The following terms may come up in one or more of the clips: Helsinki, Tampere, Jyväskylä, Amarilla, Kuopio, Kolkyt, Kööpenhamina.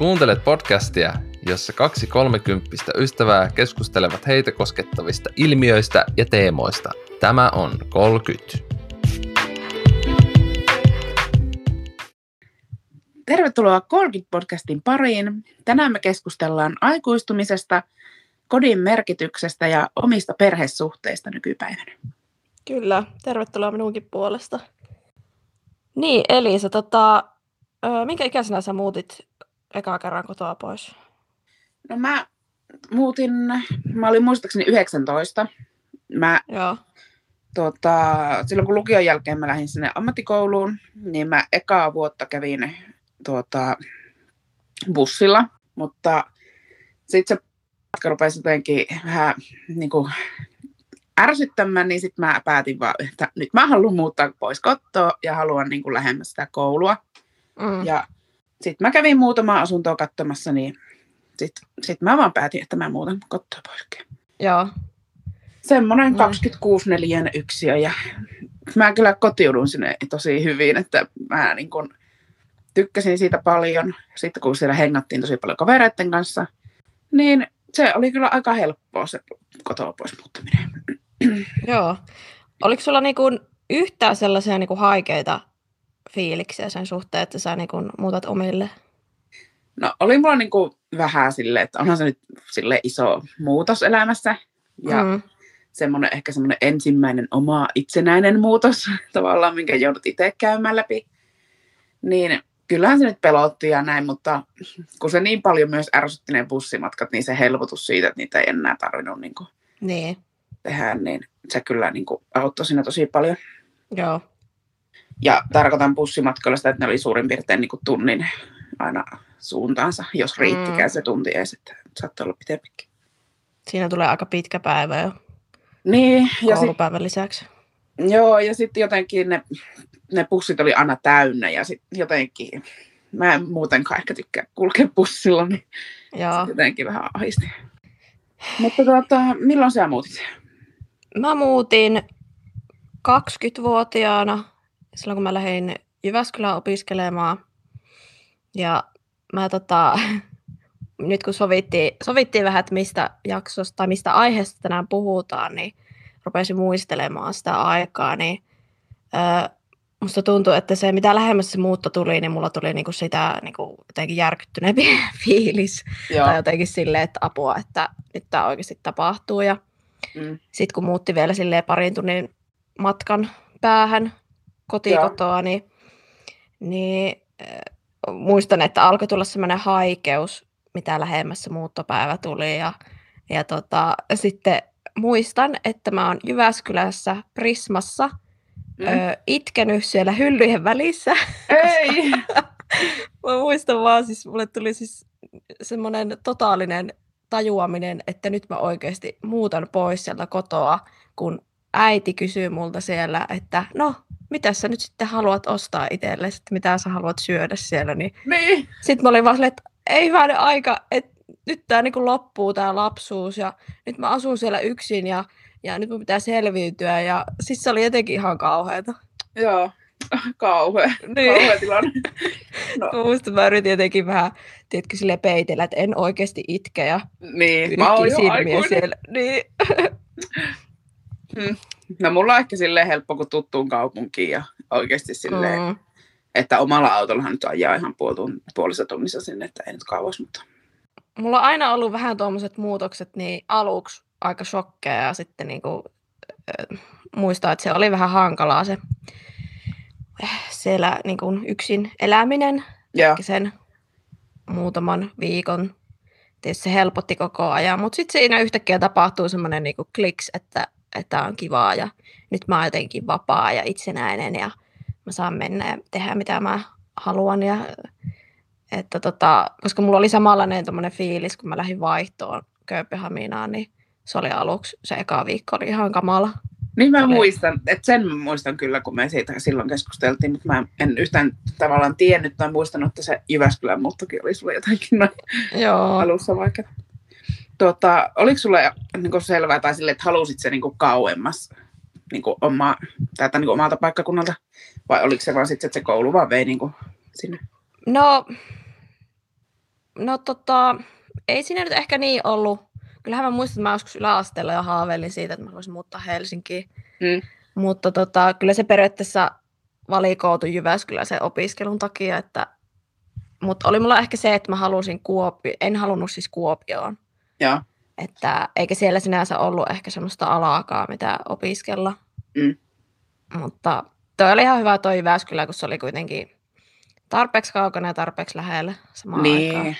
Kuuntelet podcastia, jossa kaksi kolmekymppistä ystävää keskustelevat heitä koskettavista ilmiöistä ja teemoista. Tämä on Kolkyt. Tervetuloa Kolkyt-podcastin pariin. Tänään me keskustellaan aikuistumisesta, kodin merkityksestä ja omista perhesuhteista nykypäivänä. Kyllä, tervetuloa minunkin puolesta. Niin, Elisa, minkä ikäisenä sä muutit ekaa kerran kotoa pois? No mä olin muistaakseni 19. Silloin kun lukion jälkeen mä lähdin sinne ammattikouluun, niin mä ekaa vuotta kävin bussilla, mutta sitten se matka rupesi jotenkin vähän niin kuin ärsyttämään, niin sitten mä päätin vaan, että nyt mä haluan muuttaa pois kotoa ja haluan niin kuin lähemmäs sitä koulua. Mm. Ja sitten mä kävin muutamaa asuntoa katsomassa, niin sitten mä vaan päätin, että mä muutan kotoa pois. Joo. Semmoinen 26-neliöinen yksiö ja mä kyllä kotiudun sinne tosi hyvin, että mä niin kuin tykkäsin siitä paljon. Sitten kun siellä hengattiin tosi paljon kavereiden kanssa, niin se oli kyllä aika helppoa se kotoa pois muuttaminen. Joo. Oliko sulla niin kuin yhtään sellaisia niin kuin haikeita fiiliksiä sen suhteen, että sä niin kuin muutat omille? No oli mulla niin kuin vähän silleen, että onhan se nyt silleen iso muutos elämässä. Ja ehkä semmoinen ensimmäinen oma itsenäinen muutos tavallaan, minkä joudut itse käymään läpi. Niin kyllähän se nyt pelotti ja näin, mutta kun se niin paljon myös ärsytti ne bussimatkat, niin se helpotus siitä, että niitä ei enää tarvinnut niin tehdä, niin se kyllä niin kuin auttoi siinä tosi paljon. Joo. Ja tarkoitan bussimatkoilla sitä, että ne oli suurin piirtein niin kuin tunnin aina suuntaansa, jos riittikään se tunti, ei sitten saattoi olla pitempikin. Siinä tulee aika pitkä päivä jo niin, koulupäivän lisäksi. Joo, ja sitten jotenkin ne bussit oli aina täynnä ja sitten jotenkin, mä en muutenkaan ehkä tykkää kulkea bussilla, niin jotenkin vähän ahisti. Mutta milloin sä muutit? Mä muutin 20-vuotiaana, silloin kun mä lähdin Jyväskylään opiskelemaan. Ja mä nyt kun sovittiin vähän, että mistä jaksosta tai mistä aiheesta tänään puhutaan, niin rupesin muistelemaan sitä aikaa, niin musta tuntuu, että se mitä lähemmäs se muutto tuli, niin mulla tuli niinku sitä niinku jotenkin järkyttyneempi fiilis. Joo. Tai jotenkin silleen, että apua, että nyt tää oikeasti tapahtuu. Ja sitten kun muutti vielä silleen parin tunnin matkan päähän kotikotoa, niin muistan, että alkoi tulla semmoinen haikeus, mitä lähemmäs se muuttopäivä tuli. Ja sitten muistan, että mä oon Jyväskylässä Prismassa itkenyt siellä hyllyjen välissä. Ei! Mä muistan vaan, siis mulle tuli siis semmoinen totaalinen tajuaminen, että nyt mä oikeasti muutan pois sieltä kotoa, kun äiti kysyy multa siellä, että no, mitä sä nyt sitten haluat ostaa itsellesi, että mitä sä haluat syödä siellä. Niin. Sitten mä olin vaan silleen, että ei hyvänen aika, että nyt tää niinku loppuu tää lapsuus ja nyt mä asun siellä yksin ja nyt mun pitää selviytyä ja siis se oli jotenkin ihan kauheata. Joo, kauhea tilanne. No. Musta mä yritin jotenkin vähän, tiedätkö, silleen peitellä, että en oikeesti itke ja mä oon jo aikuinen. Siellä. Niin. No mulla on ehkä silleen helppo, kun tuttuun kaupunkiin ja oikeesti silleen, että omalla autollahan nyt ajaa ihan puolissa tunnissa sinne, että ei nyt kauas, mutta mulla on aina ollut vähän tuommoiset muutokset, niin aluksi aika shokkeja ja sitten niinku, muistaa, että se oli vähän hankalaa se siellä niinku, yksin eläminen. Yeah. Sen muutaman viikon. Tietysti se helpotti koko ajan, mutta sitten siinä yhtäkkiä tapahtuu semmoinen niinku, kliks, että on kivaa ja nyt mä oon jotenkin vapaa ja itsenäinen ja mä saan mennä ja tehdä mitä mä haluan. Ja että koska mulla oli samanlainen tommoinen fiilis, kun mä lähdin vaihtoon Kööpenhaminaan, niin se oli aluksi, se eka viikko oli ihan kamala. Niin mä muistan, että sen mä muistan kyllä, kun me siitä silloin keskusteltiin, mutta mä en yhtään tavallaan tiennyt tai muistanut, että se Jyväskylän muuttokin oli sulle jotakin alussa vaikea. Oliko sulle niin selvää tai silleen, että halusit se niin kauemmas niin niin omalta paikkakunnalta vai oliko se vaan sitten, että se koulu vaan vei niin sinne? No, No ei siinä nyt ehkä niin ollut. Kyllähän mä muistan, että mä joskus yläasteella jo haaveilin siitä, että mä haluaisin muuttaa Helsinkiin. Mm. Mutta kyllä se periaatteessa valikoutui Jyväskylä sen opiskelun takia. Mutta oli mulla ehkä se, että mä halusin en halunnut siis Kuopioon. Ja. Että eikä siellä sinänsä ollut ehkä semmoista alaakaan, mitä opiskella. Mm. Mutta toi oli ihan hyvä toi Jyväskylä, kun se oli kuitenkin tarpeeksi kaukana ja tarpeeksi lähellä samaan aikaan.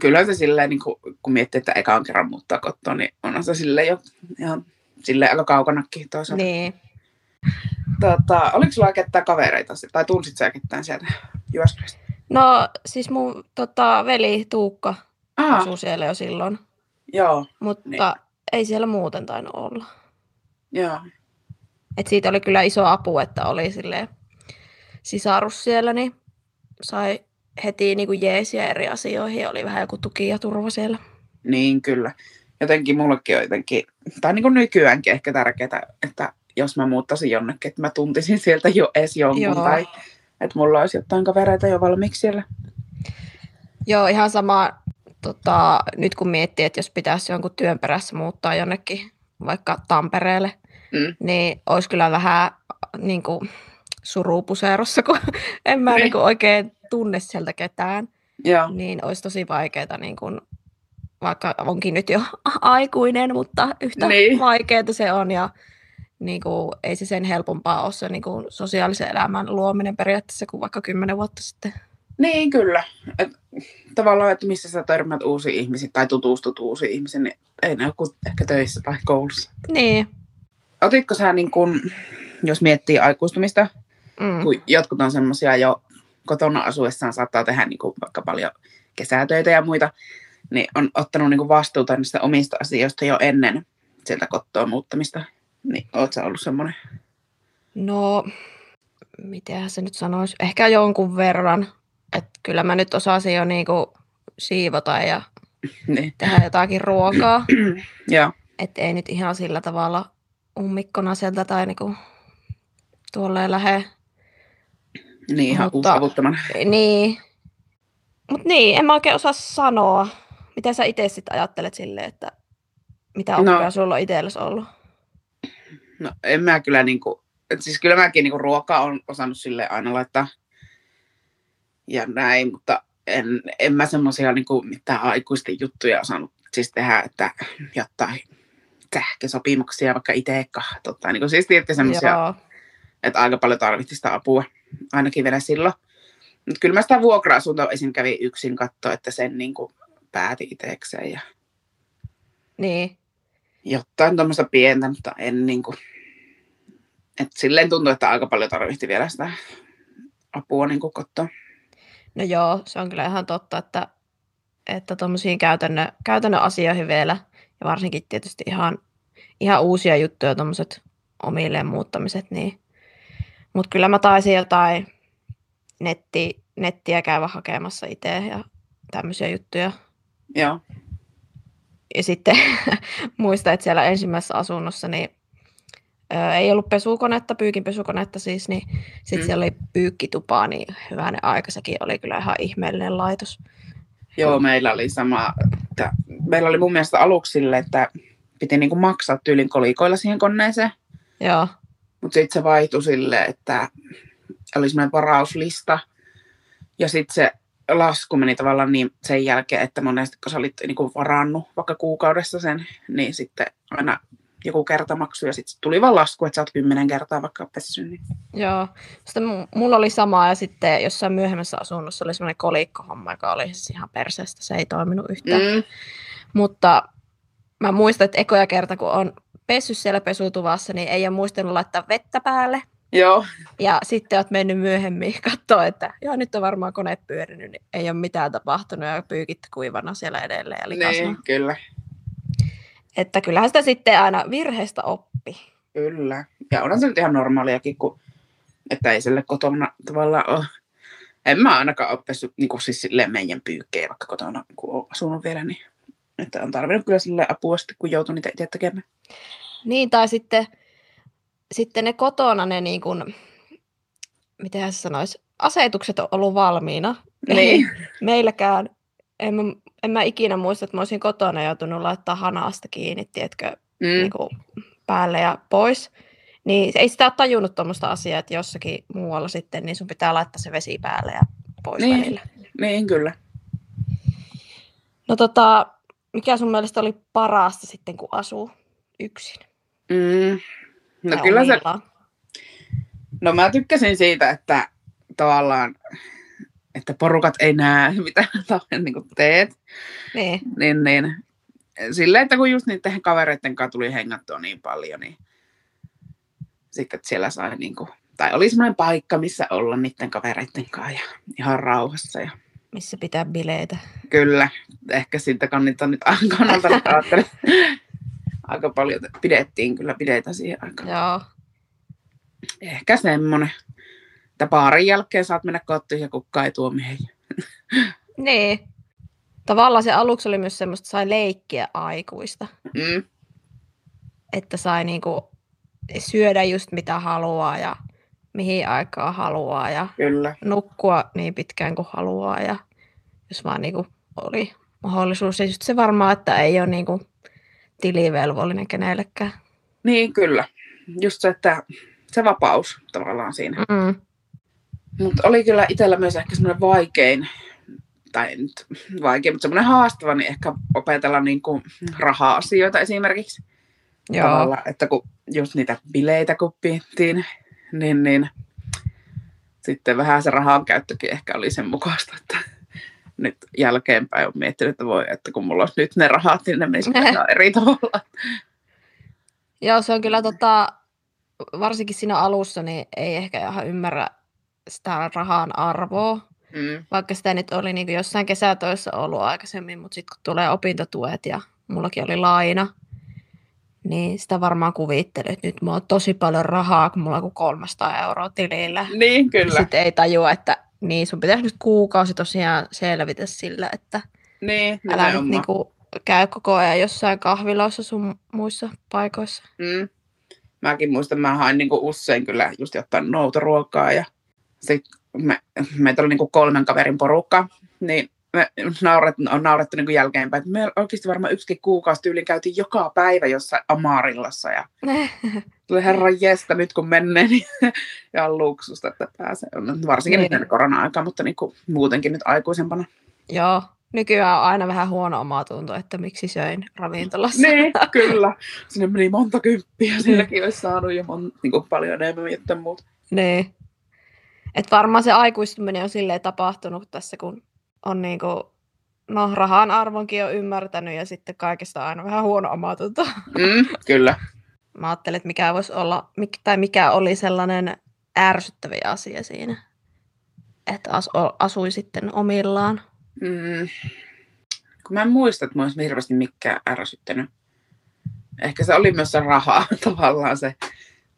Kyllä se silleen, niin kun miettii, että ekaan kerran muuttaa kotoa, niin onhan se silleen jo ihan silleen aika kaukanakin toisaalta. Niin. Oliko sulla ketään kavereita tai tunsit sä ketään sieltä Jyväskylästä? No siis mun veli Tuukka asuu siellä jo silloin. Joo. Mutta ei siellä muuten tainnut olla. Joo. Et siitä oli kyllä iso apu, että oli silleen sisarus siellä, niin sai heti niin kuin jeesiä eri asioihin, oli vähän joku tuki ja turva siellä. Niin, kyllä. Jotenkin mullekin on jotenkin, tai niin kuin nykyäänkin ehkä tärkeää, että jos mä muuttaisin jonnekin, että mä tuntisin sieltä jo edes jonkun, joo, tai että mulla olisi jotain kavereita jo valmiiksi siellä. Joo, ihan sama, nyt kun miettii, että jos pitäisi jonkun työn perässä muuttaa jonnekin, vaikka Tampereelle, niin olisi kyllä vähän niin kuin surupuseerossa, kun en mä niin kuin oikein tunne sieltä ketään, ja niin olisi tosi vaikeaa, niin kuin, vaikka onkin nyt jo aikuinen, mutta yhtä vaikeaa se on, ja niin kuin, ei se sen helpompaa ole se niin kuin sosiaalisen elämän luominen periaatteessa kuin vaikka 10 vuotta sitten. Niin, kyllä. Tavallaan, että missä sä törmät uusiin ihmisiin tai tutustut uusiin ihmisiin, niin ei ne ole ehkä töissä tai koulussa. Niin. Otitko sä, niin kun, jos miettii aikuistumista, kun jotkut on semmoisia jo kotona asuessaan saattaa tehdä niin kuin vaikka paljon kesätöitä ja muita, niin on ottanut niin kuin vastuuta niistä omista asioista jo ennen sieltä kotoa muuttamista. Niin, oot sä ollut semmoinen? No, mitenhän se nyt sanoisi? Ehkä jonkun verran. Että kyllä mä nyt osasin jo niin kuin siivota ja tehdä jotakin ruokaa. Joo. Että ei nyt ihan sillä tavalla ummikkona sieltä tai niinku tuolleen lähe. Niin, ihan uusavuttamana. Niin. Mut niin, en mä oikein osaa sanoa. Mitä sä itse sitten ajattelet silleen, että mitä oppia sulla on itsellesi ollut? No, en mä kyllä niinku, siis kyllä mäkin niinku ruokaa on osannut silleen aina laittaa ja näin, mutta en mä semmoisia niinku mitään aikuisten juttuja osannut siis tehdä, että jotain sähkösopimuksia vaikka itse kahtottaa. Niin siis tietysti semmoisia, että aika paljon tarvitsi sitä apua, ainakin vielä silloin. Mutta kyllä mä sitä vuokra-asuntoa esim. Kävin yksin katsoa, että sen niin kuin päätin itsekseen. Ja niin. Jotain tuommoista pientä, mutta en niin kuin, että silleen tuntuu, että aika paljon tarvitsi vielä sitä apua niin kuin katsoa. No joo, se on kyllä ihan totta, että tuommoisiin käytännön asioihin vielä. Ja varsinkin tietysti ihan uusia juttuja, tuommoiset omilleen muuttamiset. Niin. Mutta kyllä mä taisin jotain nettiä käydä hakemassa itse ja tämmöisiä juttuja. Joo. Ja sitten muistan, että siellä ensimmäisessä asunnossa niin, ei ollut pesukonetta, pyykinpesukonetta siis, niin sitten siellä oli pyykkitupa, niin hyvänen aika, sekin oli kyllä ihan ihmeellinen laitos. Joo, meillä oli sama. Meillä oli mun mielestä aluksi sille, että piti niinku maksaa tyylin kolikoilla siihen koneeseen. Joo. Mutta sitten se vaihtui silleen, että oli semmoinen varauslista. Ja sitten se lasku meni tavallaan niin sen jälkeen, että monesti kun sä olit niinku varannut vaikka kuukaudessa sen, niin sitten aina joku kertamaksu ja sitten tuli vaan lasku, että sä oot 10 kertaa vaikka pessyt. Niin. Joo. Sitten mulla oli sama ja sitten jossain myöhemmässä asunnossa oli semmoinen kolikkohomma, joka oli siis ihan perseestä. Se ei toiminut yhtään. Mm. Mutta mä muistan, että ekoja kerta kun on pessyt siellä pesutuvassa, niin ei ole muistanut laittaa vettä päälle. Joo. Ja sitten oot mennyt myöhemmin katsoa, että joo, nyt on varmaan kone pyörinyt, niin ei ole mitään tapahtunut ja pyykit kuivana siellä edelleen ja likasena. Niin, kyllä. Että kyllähän sitä sitten aina virheistä oppi. Kyllä. Ja onhan se nyt ihan normaaliakin, kun, että ei sille kotona tavallaan ole. En mä ainakaan ole pessyt niin kuin siis silleen meidän pyykkejä vaikka kotona, kun olen asunut vielä. Niin, että on tarvinnut kyllä silleen apua sitten, kun joutuu niitä itse tekemään. Niin, tai sitten ne kotona ne niin kuin, mitenhän se sanoisi, asetukset on ollut valmiina. Niin. Meilläkään En mä ikinä muista, että mä olisin kotona joutunut laittaa hanasta kiinni, tiedätkö, niin kuin päälle ja pois. Niin ei sitä ole tajunnut tuommoista asiaa, että jossakin muualla sitten, niin sun pitää laittaa se vesi päälle ja pois niin, välillä. Niin, kyllä. No mikä sun mielestä oli parasta sitten, kun asuu yksin? No kyllä se... No mä tykkäsin siitä, että tavallaan, että porukat ei näe, mitä niin teet. Niin. Silleen, että kun just niiden kavereiden kanssa tuli hengattua niin paljon, niin sitten siellä sai niinku, tai oli semmoinen paikka, missä olla niiden kavereiden kanssa ja ihan rauhassa. Ja... Missä pitää bileitä. Kyllä, ehkä siltä kannattaa nyt ajatella. Aika paljon pidettiin kyllä bileitä siihen aikaan. Joo. Ehkä semmoinen, että baarin jälkeen saat mennä kotiin ja kukaan ei tuo miehiä. Niin. Tavallaan se aluksi oli myös semmoista, sai leikkiä aikuista. Mm. Että sai niinku syödä just mitä haluaa ja mihin aikaa haluaa ja kyllä. Nukkua niin pitkään kuin haluaa. Ja jos vaan niinku oli mahdollisuus. Ja just se varmaan, että ei ole niinku tilivelvollinen kenellekään. Niin, kyllä. Just se, että... Se vapaus tavallaan siinä. Mm. Mutta oli kyllä itsellä myös ehkä semmoinen vaikein, mutta semmoinen haastava, niin ehkä opetella niinku raha-asioita esimerkiksi. Joo. Tavalla, että kun just niitä bileitä kun pidettiin, niin sitten vähän se rahan käyttökin ehkä oli sen mukaista, että nyt jälkeenpäin on miettinyt, että voi, että kun mulla olisi nyt ne rahat, niin ne menisivät eri tavalla. Joo, se on kyllä varsinkin siinä alussa niin ei ehkä ihan ymmärrä sitä rahan arvoa, vaikka sitä nyt oli niin kuin jossain kesätöissä ollut aikaisemmin, mutta sitten kun tulee opintotuet ja mullakin oli laina, niin sitä varmaan kuvittelin, että nyt mä oon tosi paljon rahaa, kun mulla on 300 € tilillä. Niin, kyllä. Sitten ei tajua, että niin sun pitäisi nyt kuukausi tosiaan selvitä sillä, että niin, älä nyt niin kuin käy koko ajan jossain kahviloissa sun muissa paikoissa. Mm. Mäkin muistan, mä hain niinku usein kyllä just jotain noutoruokaa ja sitten meitä oli niinku 3 kaverin porukka, niin me on naurettu niinku jälkeenpäin, että me oikeasti varmaan yksikin kuukausi tyyliin käytiin joka päivä jossain Amarillassa ja tuli herran jestä nyt kun mennään ja on luksusta, että pääsee, varsinkin nyt korona-aikaa, mutta niinku muutenkin nyt aikuisempana. Joo. Nykyään on aina vähän huono omatunto, että miksi söin ravintolassa. Niin, kyllä. Sinne meni monta kymppiä. Silläkin olisi saanut jo paljon enemmän jotain muuta. Niin. Että varmaan se aikuistuminen on silleen tapahtunut tässä, kun on rahan arvonkin on ymmärtänyt ja sitten kaikesta on aina vähän huono omatunto. Kyllä. Mä ajattelin, että mikä voisi olla, tai mikä oli sellainen ärsyttävä asia siinä, että asui sitten omillaan. Kun mä en muista, että mä olisin hirveästi mikään ärsyttänyt. Ehkä se oli myös se rahaa tavallaan, se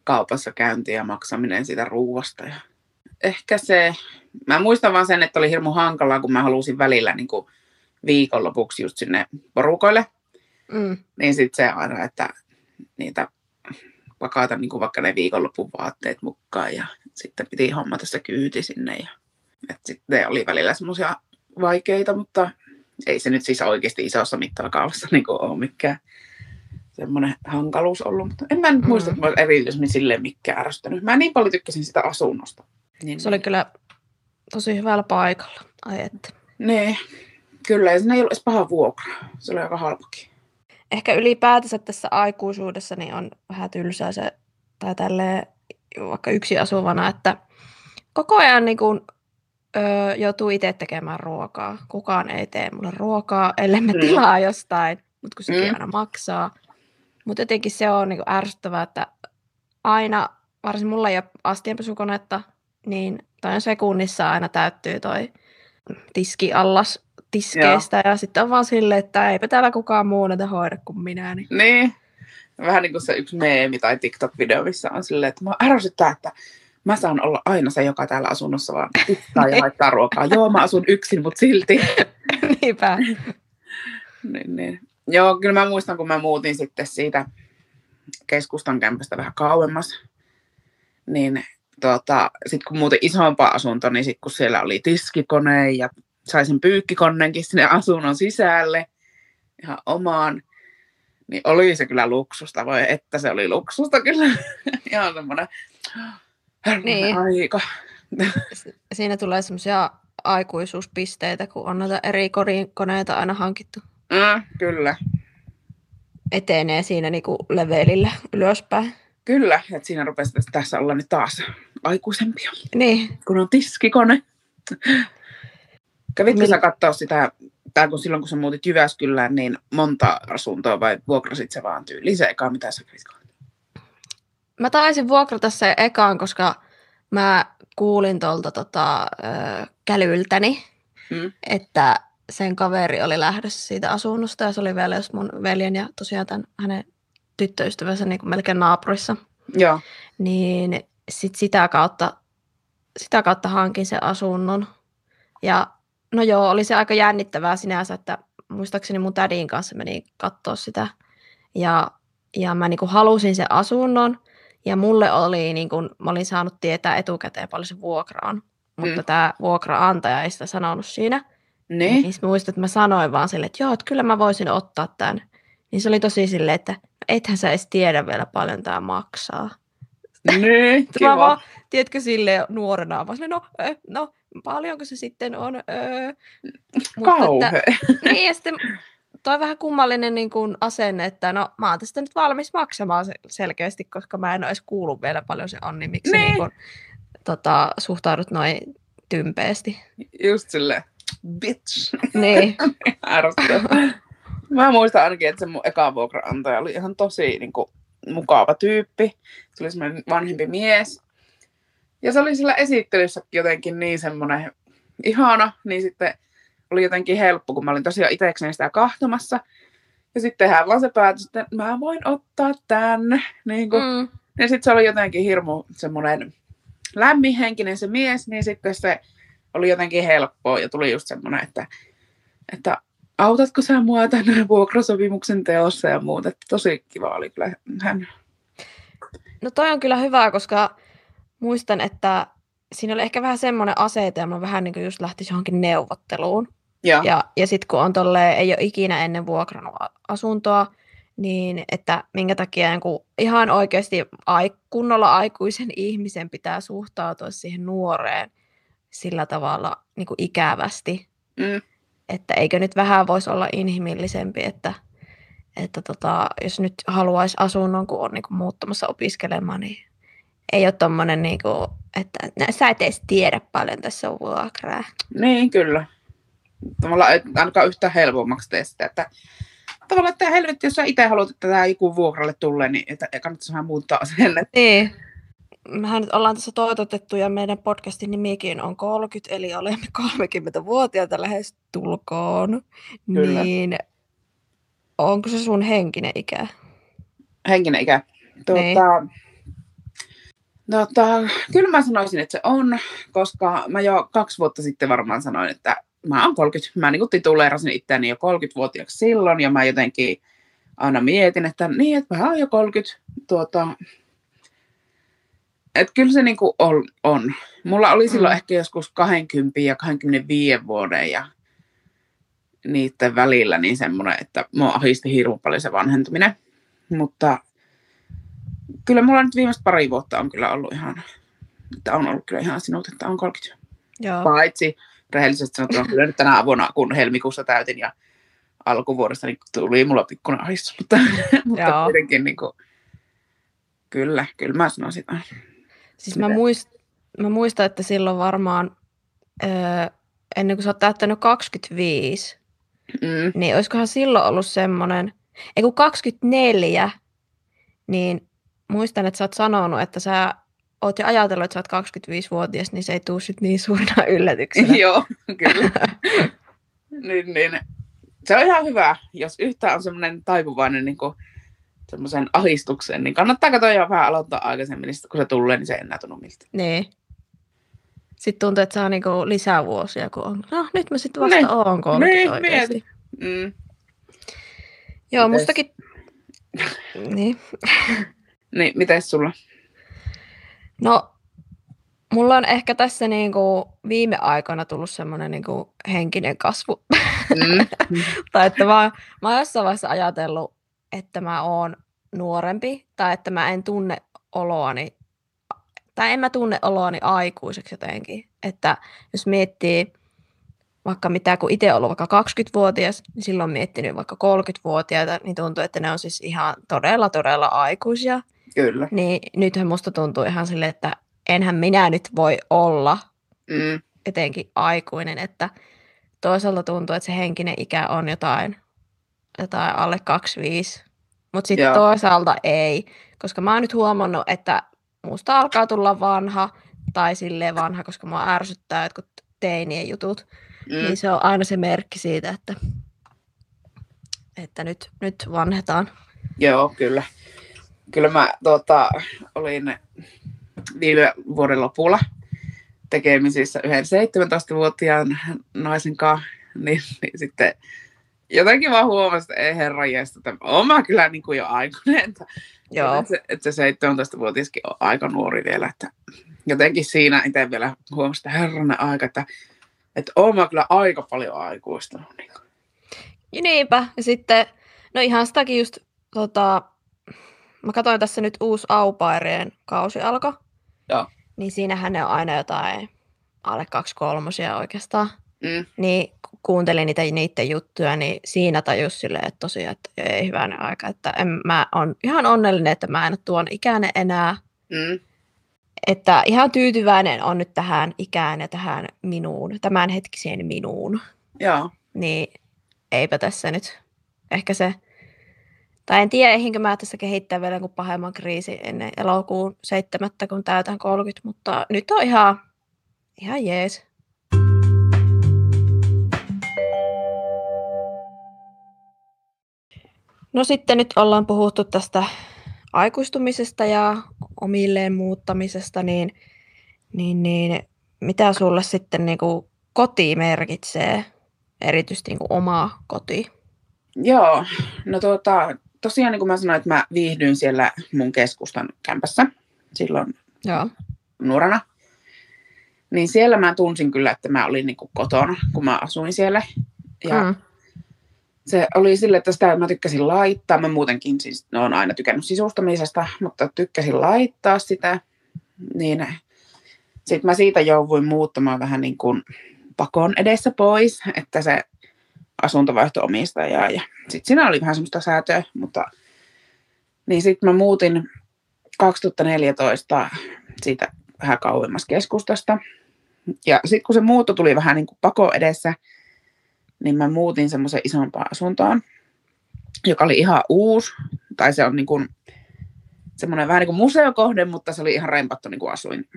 kaupassa käynti ja maksaminen siitä ruuasta. Ja... Ehkä se, mä muistan vaan sen, että oli hirmu hankalaa, kun mä halusin välillä niin kuin viikonlopuksi just sinne porukoille. Niin sit se aina, että niitä pakata niin kuin vaikka ne viikonlopun vaatteet mukaan ja sitten piti hommata se kyyti sinne. Ja... Sitten oli välillä semmoisia vaikeita, mutta ei se nyt siis oikeasti isossa mittakaavassa niin kuin ole mikään semmoinen hankaluus ollut. Mutta en mä nyt muista, että mä olisin erityisemmin silleen mikään ärsyttänyt. Mä niin paljon tykkäsin sitä asunnosta. Niin, se oli kyllä tosi hyvällä paikalla. Ai että. Niin, kyllä. Ja siinä ei ollut edes paha vuokra. Se oli aika halpakin. Ehkä ylipäätänsä tässä aikuisuudessa niin on vähän tylsää se, tai tälleen vaikka yksin asuvana, että koko ajan niin kuin joutuu itse tekemään ruokaa. Kukaan ei tee mulle ruokaa, ellei me tilaa jostain, mutta kun sekin aina maksaa. Mutta jotenkin se on niinku ärsyttävää, että aina, varsin mulla ei ole astianpesukonetta, niin toinen sekunnissa aina täyttyy toi tiskiallas tiskeistä. Ja sitten on vaan silleen, että eipä täällä kukaan muu näitä hoida kuin minä. Niin. Vähän niin kuin se yksi meemi tai TikTok-video, missä on silleen, että mä ärsyttää, että mä saan olla aina se, joka täällä asunnossa vaan pitää ja laittaa ruokaa. Joo, mä asun yksin, mutta silti. Niinpä. Niin. Joo, kyllä mä muistan, kun mä muutin sitten siitä keskustan kämpästä vähän kauemmas. Niin sitten kun muutin isompaa asuntoa, niin sitten kun siellä oli tiskikone ja saisin pyykkikonnenkin sinne asunnon sisälle ihan omaan, niin oli se kyllä luksusta, voi että se oli luksusta kyllä. Ihan semmoinen niin. Aika. Siinä tulee semmoisia aikuisuuspisteitä, kun on noita eri koneita aina hankittu. Kyllä. Etenee siinä niinku levelillä ylöspäin. Kyllä, että siinä rupesi tässä olla nyt taas aikuisempia, niin. Kun on tiskikone. Kävitkö sä katsoa sitä, tai kun silloin kun sä muutit Jyväskylään, niin monta asuntoa vai vuokrasit sä vaan tyyliin se ekaan, mitä sä kävitkö? Mä taisin vuokrata sen ekaan, koska mä kuulin tuolta kälyltäni, että sen kaveri oli lähdössä siitä asunnosta ja se oli vielä jos mun veljen ja tosiaan tämän, hänen tyttöystävänsä niin kuin melkein naapurissa. Joo. Niin sit sitä kautta hankin sen asunnon. Ja no joo, oli se aika jännittävää sinänsä, että muistaakseni mun tädin kanssa menin katsoa sitä. Ja mä niin kuin halusin sen asunnon ja mulle oli niin kuin, mä olin saanut tietää etukäteen paljon se vuokraan. Mutta tämä vuokraantaja ei sitä sanonut siinä. Niin. Niin muistan, että mä sanoin vaan silleen, että joo, että kyllä mä voisin ottaa tämän. Niin se oli tosi silleen, että ethän sä edes tiedä vielä paljon tää maksaa. Niin, kiva. Mä vaan, tiedätkö, silleen nuorena vaan silleen, no paljonko se sitten on? Kauhe. Niin, ja sitten toi vähän kummallinen niin kuin asenne, että no mä oon tästä nyt valmis maksamaan selkeästi, koska mä en ole edes kuullut vielä paljon se on, niin miksi niin. Niin kun, suhtaudut noin tympeästi. Just silleen. Bitch. Niin. Ärsyttävää. Mä muistan ainakin, että se mun eka vuokraantaja oli ihan tosi niin kuin, mukava tyyppi. Se oli semmoinen vanhempi mies. Ja se oli sillä esittelyssäkin jotenkin niin semmoinen ihana. Niin sitten oli jotenkin helppo, kun mä olin tosiaan itsekseni sitä kahtomassa. Ja sitten hän vaan se päätös, että mä voin ottaa tänne. Niin kuin. Ja sitten se oli jotenkin hirmu semmoinen lämminhenkinen se mies. Niin sitten se oli jotenkin helppoa ja tuli just semmoinen, että autatko sä mua tänne vuokrasopimuksen teossa ja muuta. Että tosi kiva oli kyllä hän. No toi on kyllä hyvä, koska muistan, että siinä oli ehkä vähän semmoinen asetelma, vähän niin kuin just lähtisi johonkin neuvotteluun. Ja sit kun on tolleen, ei ole ikinä ennen vuokrannut asuntoa, niin että minkä takia niin kun ihan oikeasti kunnolla aikuisen ihmisen pitää suhtautua siihen nuoreen sillä tavalla niin kuin ikävästi. Että eikö nyt vähän voisi olla inhimillisempi, että jos nyt haluaisi asunnon, kun on niin kuin muuttamassa opiskelemaan, niin ei ole tommoinen, niin kuin, että sä et edes tiedä paljon tässä on vuokraa. Niin, kyllä. Tavallaan ei ainakaan yhtään helpommaksi tee sitä, että tavallaan että helvetti, jos sä itse haluat, että tämä joku vuokralle tulee, niin että kannattaisi vähän muuttaa sen. Että... Niin. Mehän nyt ollaan tässä toitotettu ja meidän podcastin nimikin on Kolkyt, eli olemme 30-vuotiaita lähes tulkoon. Kyllä. Niin onko se sun henkinen ikä? Henkinen ikä? Niin. Kyllä mä sanoisin, että se on, koska mä jo 2 vuotta sitten varmaan sanoin, että mä oon 30. Mä niin tituleerasin itseäni jo 30-vuotiaaksi silloin ja mä jotenkin aina mietin, että niin, että mä oon jo 30. Että kyllä se niinku on. Mulla oli silloin ehkä joskus 20 ja 25 vuoden ja niiden välillä niin semmoinen, että mua ahisti hirveän paljon se vanhentuminen. Mutta kyllä mulla nyt viimeiset pari vuotta on kyllä ollut ihan, että on ollut kyllä ihan sinut, että on 30. Joo. Paitsi rehellisesti sanottuna kyllä nyt tänä vuonna, kun helmikuussa täytin ja alkuvuodesta niin tuli mulla pikkuinen ahdistus. Mutta kuitenkin niinku, kyllä mä sanon sitä. Siis mä muistan, että silloin varmaan ennen kuin sä oot täyttänyt 25, niin olisikohan silloin ollut semmoinen, ei kun 24, niin muistan, että sä oot sanonut, että sä oot jo ajatellut, että sä oot 25-vuotias, niin se ei tuu sit niin suurena yllätyksenä. Joo, kyllä. niin. Se on ihan hyvä, jos yhtään on semmoinen taipuvainen niinku semmoisen ahistukseen, niin kannattaa katsoa ihan vähän aloittaa aikaisemmin, niin kun se tulee, niin se ei enää tunnu miltä. Niin. Sitten tuntuu, että saa niinku lisää vuosia, kun on, no nyt mä sitten vasta oon 30 oikeasti. Joo, mites? Mustakin... niin. Niin, mites sulla? No, Mulla on ehkä tässä niinku viime aikoina tullut semmoinen niinku henkinen kasvu. Tai että mä oon jossain vaiheessa ajatellut, että mä oon nuorempi tai että mä en tunne oloani, tai en mä tunne oloani aikuiseksi jotenkin. Että jos miettii vaikka mitä, kun itse ollut vaikka 20-vuotias, niin silloin miettinyt vaikka 30-vuotiaita, niin tuntuu, että ne on siis ihan todella, todella aikuisia. Kyllä. Niin nythän musta tuntuu ihan silleen, että enhän minä nyt voi olla jotenkin aikuinen, että toisaalta tuntuu, että se henkinen ikä on jotain alle 25, mutta sitten toisaalta ei, koska mä oon nyt huomannut, että musta alkaa tulla vanha tai silleen vanha, koska mua ärsyttää jotkut teinien jutut, niin se on aina se merkki siitä, että nyt vanhetaan. Joo, kyllä. Kyllä mä olin viime vuoden lopulla tekemisissä yhden 17-vuotiaan naisen kanssa, niin sitten jotenkin vaan huomasin, että ei herranjestas, että oon mä kyllä niin kuin jo aikuinen. Joo. Että se 17-vuotiaskin on aika nuori vielä. Että jotenkin siinä itse vielä huomasin, että herranen aika, että oon mä kyllä aika paljon aikuistanut. Ja niinpä. Ja sitten, no ihan sitäkin just, mä katsoin tässä nyt uusi au pairien kausi alkoi. Joo. Niin siinähän ne on aina jotain alle 23 oikeastaan. Niin kuuntelin niiden juttuja, niin siinä tajus silleen, että tosiaan, että ei hyvänä aika. Että mä oon ihan onnellinen, että mä en ole tuon ikäinen enää. Että ihan tyytyväinen on nyt tähän ikään ja tähän minuun, tämänhetkiseen minuun. Joo. Niin eipä tässä nyt ehkä se... Tai en tiedä, eihinkö mä tässä kehittää vielä jonkun pahemman kriisin ennen elokuun 7, kun täytän 30, mutta nyt on ihan jees. No sitten nyt ollaan puhuttu tästä aikuistumisesta ja omilleen muuttamisesta, niin mitä sulle sitten niin kuin koti merkitsee, erityisesti niin kuin oma koti? Joo, no tosiaan niin kuin mä sanoin, että mä viihdyin siellä mun keskustan kämpässä silloin nuorana, niin siellä mä tunsin kyllä, että mä olin niin kuin kotona, kun mä asuin siellä. Ja se oli sille, että sitä mä tykkäsin laittaa. Mä muutenkin siis oon aina tykännyt sisustamisesta, mutta tykkäsin laittaa sitä. Niin sitten mä siitä jouduin muuttamaan vähän niin kuin pakon edessä pois, että se asuntovaihto-omistajaa ja sitten siinä oli vähän semmoista säätöä, mutta niin sitten mä muutin 2014 siitä vähän kauemmas keskustasta ja sitten kun se muutto tuli vähän niin kuin pako edessä, niin mä muutin semmoisen isompaan asuntoon, joka oli ihan uusi, tai se on niin kuin semmoinen vähän niin kuin museokohde, mutta se oli ihan rempattu niin kuin asuin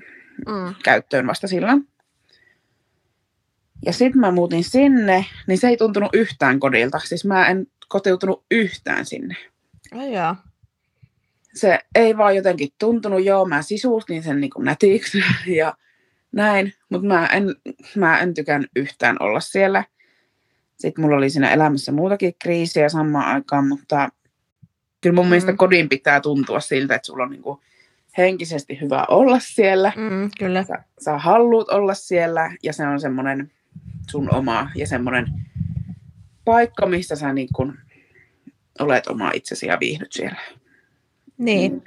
käyttöön vasta silloin. Ja sitten mä muutin sinne, niin se ei tuntunut yhtään kodilta. Siis mä en kotiutunut yhtään sinne. Aijaa. Se ei vaan jotenkin tuntunut. Joo, mä sisustin sen niin kuin nätiksi ja näin. Mutta mä en tykännyt yhtään olla siellä. Sitten mulla oli siinä elämässä muutakin kriisiä samaan aikaan. Mutta kyllä mun mielestä kodin pitää tuntua siltä, että sulla on niin kuin henkisesti hyvä olla siellä. Kyllä. Sä haluut olla siellä ja se on semmoinen sun oma ja semmoinen paikka, missä sä niin kun olet oma itsesi ja viihdyt siellä. Niin.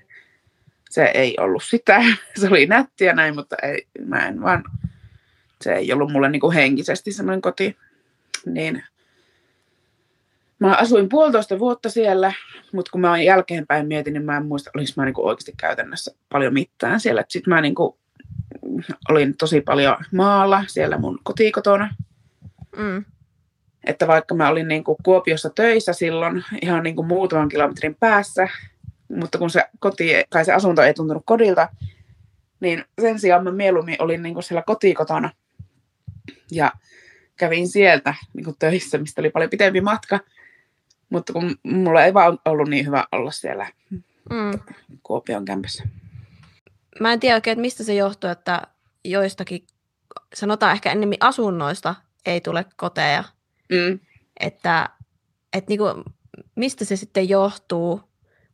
Se ei ollut sitä. Se oli nättiä näin, mutta se ei ollut mulle niin kuin henkisesti semmoinen koti. Niin. Mä asuin 1,5 vuotta siellä, mutta kun mä oon jälkeenpäin mietin, niin mä en muista, olis mä niin kuin oikeasti käytännössä paljon mitään siellä. Sitten mä niin kuin olin tosi paljon maalla siellä mun kotikotona. Että vaikka mä olin niin kuin Kuopiossa töissä silloin ihan niin kuin muutaman kilometrin päässä, mutta kun se koti tai se asunto ei tuntunut kodilta, niin sen sijaan mä mieluummin olin niin kuin siellä kotikotona. Ja kävin sieltä niin kuin töissä, mistä oli paljon pitempi matka. Mutta kun mulla ei vaan ollut niin hyvä olla siellä Kuopion kämpässä. Mä en tiedä oikein, että mistä se johtuu, että joistakin, sanotaan ehkä enemmän asunnoista, ei tule koteja. Että niin kuin, mistä se sitten johtuu?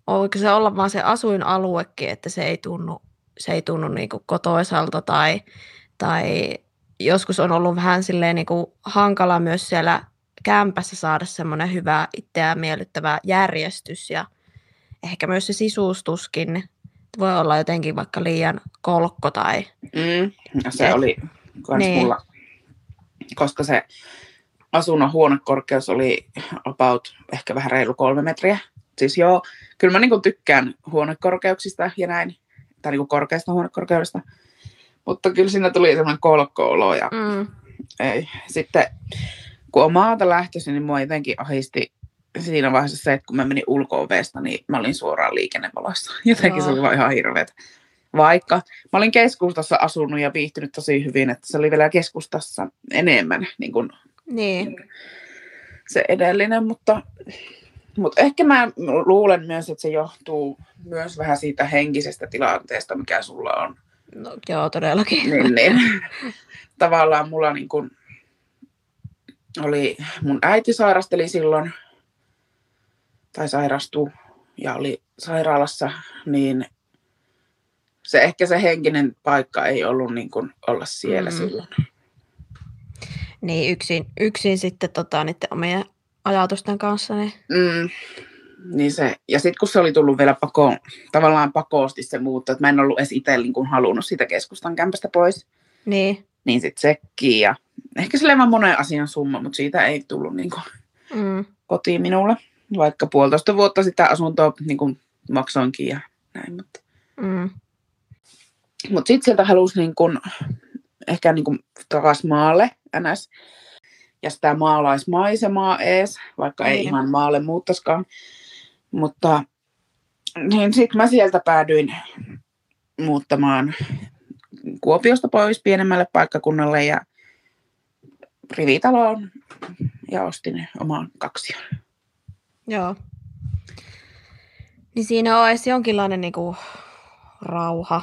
Voiko se olla vaan se asuinaluekin, että se ei tunnu se ei tunnu niin kuin kotoisalta tai joskus on ollut vähän silleen niin kuin hankala myös siellä kämpässä saada semmoinen hyvä itseään miellyttävä järjestys ja ehkä myös se sisustuskin voi olla jotenkin vaikka liian kolkko tai... Ja se oli kans niin. Mulla, koska se asunnon huonekorkeus oli about ehkä vähän reilu 3 metriä. Siis joo, kyllä mä niinku tykkään huonekorkeuksista ja näin, tai niinku korkeasta huonekorkeudesta, mutta kyllä siinä tuli semmoinen kolkko-olo ja ei. Sitten kun on maalta lähtöisin, niin mua jotenkin ahisti siinä vaiheessa se, että kun mä menin ulko-ovesta, niin mä olin suoraan liikennevalossa. Jotenkin se oli vaan ihan hirveetä. Vaikka mä olin keskustassa asunut ja viihtynyt tosi hyvin, että se oli vielä keskustassa enemmän niin kuin se edellinen, mutta ehkä mä luulen myös, että se johtuu myös vähän siitä henkisestä tilanteesta, mikä sulla on. No, joo, todellakin. Niin. Tavallaan mulla niin kuin oli, mun äiti sairasteli silloin, tai sairastui ja oli sairaalassa, niin se ehkä se henkinen paikka ei ollut niin kuin olla siellä silloin. Niin, yksin sitten niiden omien ajatusten kanssa. Niin. Niin se, ja sitten kun se oli tullut vielä pakosti se muutto, että mä en ollut edes itse niin kuin halunnut sitä keskustan kämpästä pois. Niin sitten sekin ja ehkä silleen vaan monen asian summa, mutta siitä ei tullut niin kuin kotiin minulle. Vaikka 1,5 vuotta sitä asuntoa niin kuin maksoinkin ja näin. Mutta sitten sieltä halusi niin kuin, ehkä niin kuin takas maalle NS. Ja sitä maalaismaisemaa ees, vaikka ei ihan maalle muuttaisikaan. Mutta niin sitten mä sieltä päädyin muuttamaan Kuopiosta pois pienemmälle paikkakunnalle ja rivitaloon ja ostin oman kaksion. Joo. Niin siinä on edes jonkinlainen niinku rauha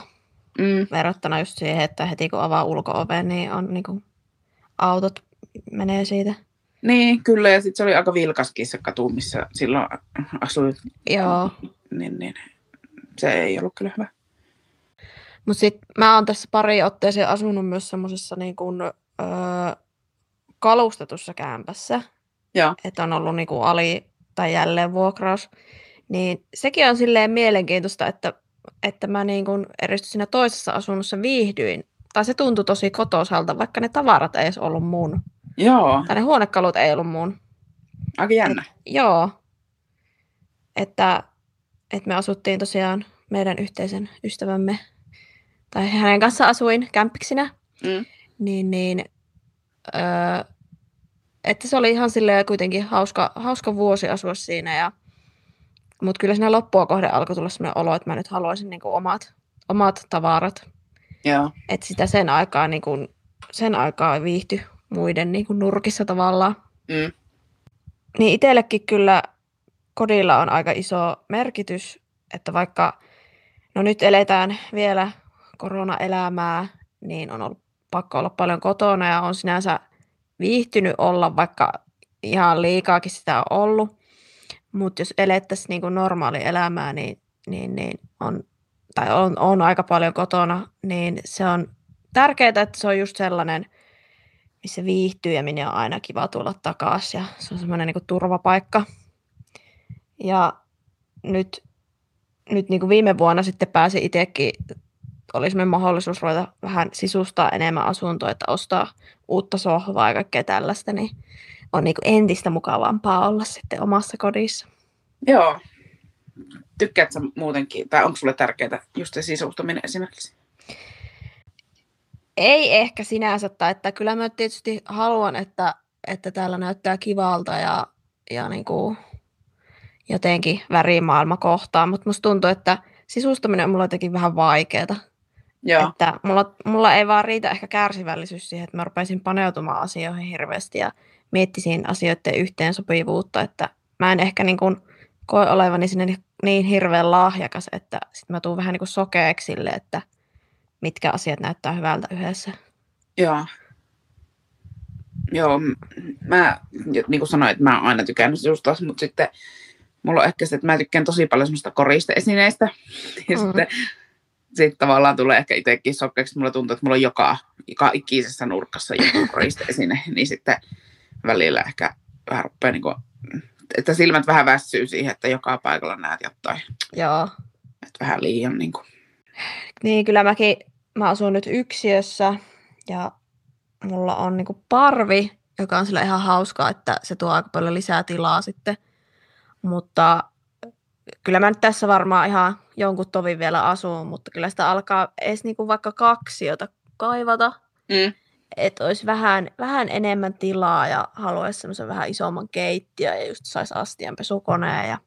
verrattuna just siihen, että heti kun avaa ulko-oven, niin on niinku autot menee siitä. Niin, kyllä. Ja sitten se oli aika vilkaskin se katu, missä silloin asuin. Joo. Niin. Se ei ollut kyllä hyvä. Mutta sitten mä oon tässä pari otteeseen asunut myös semmoisessa niinku, kalustetussa kämpässä. Joo. Että on ollut niinku tai jälleen vuokraus, niin sekin on silleen mielenkiintoista, että mä niin kuin erityisesti siinä toisessa asunnossa viihdyin. Tai se tuntui tosi kotoisalta, vaikka ne tavarat ei edes ollut mun. Joo. Tai ne huonekalut ei ollut mun. Aika jännä. Joo. Että me asuttiin tosiaan meidän yhteisen ystävämme, tai hänen kanssa asuin kämppiksinä, Että se oli ihan silleen kuitenkin hauska vuosi asua siinä. Mutta kyllä siinä loppua kohden alkoi tulla sellainen olo, että mä nyt haluaisin niinku omat tavarat. Joo. Että sitä sen aikaa viihtyi muiden niinku nurkissa tavallaan. Niin itsellekin kyllä kodilla on aika iso merkitys, että vaikka no nyt eletään vielä koronaelämää, niin on ollut pakko olla paljon kotona ja on sinänsä viihtynyt olla, vaikka ihan liikaakin sitä on ollut. Mutta jos elettäisiin niinku normaali elämää, niin on aika paljon kotona, niin se on tärkeää, että se on just sellainen, missä viihtyy ja minne on aina kiva tulla takaisin. Ja se on semmoinen niinku turvapaikka. Ja nyt niinku viime vuonna sitten pääsin itsekin, oli semmoinen mahdollisuus ruveta vähän sisustaa enemmän asuntoa, että ostaa uutta sohvaa ja kaikkea tällaista, niin on niin kuin entistä mukavampaa olla sitten omassa kodissa. Joo. Tykkäätkö sä muutenkin, tai onko sulle tärkeää just se sisustaminen esimerkiksi? Ei ehkä sinänsä, tai että kyllä mä tietysti haluan, että täällä näyttää kivalta ja niin kuin jotenkin värimaailma kohtaa, mutta musta tuntuu, että sisustaminen on mulla jotenkin vähän vaikeeta. Joo. Että mulla ei vaan riitä ehkä kärsivällisyys siihen, että mä rupaisin paneutumaan asioihin hirveästi ja miettisin asioiden yhteensopivuutta, että mä en ehkä niin kuin koe olevani sinne niin hirveän lahjakas, että sit mä tuun vähän niin kuin sokeeksi sille, että mitkä asiat näyttää hyvältä yhdessä. Joo. Joo, mä niin kuin sanoin, että mä oon aina tykännyt sisustaa, mutta sitten mulla on ehkä se, että mä tykkään tosi paljon semmoista koriste esineistä ja sitten sitten tavallaan tulee ehkä itsekin sokkeeksi, että mulla tuntuu, että mulla on joka ikisessä nurkassa joku risteesine, niin sitten välillä ehkä vähän rupeaa niin kuin, että silmät vähän väsyy siihen, että joka paikalla näet jotain. Joo. Että vähän liian niin kuin. Niin, kyllä mä asun nyt yksiössä ja mulla on niin kuin parvi, joka on sillä ihan hauskaa, että se tuo aika paljon lisää tilaa sitten, mutta kyllä mä nyt tässä varmaan ihan jonkun tovin vielä asun, mutta kyllä sitä alkaa edes niinku vaikka kaksiota kaivata, että olisi vähän enemmän tilaa ja haluaisi semmoisen vähän isomman keittiön ja just saisi astianpesukoneen ja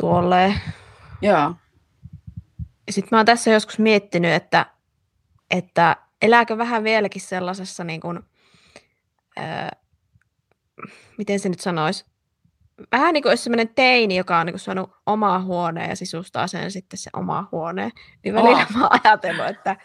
tuolleen. Joo. Sitten mä oon tässä joskus miettinyt, että elääkö vähän vieläkin sellaisessa niin kuin, miten se nyt sanoisi, vähän niin kuin olisi sellainen teini, joka on niin kuin saanut omaa huoneen ja sisustaa sen sitten se omaa huoneen. Niin välillä mä oon ajatellut, että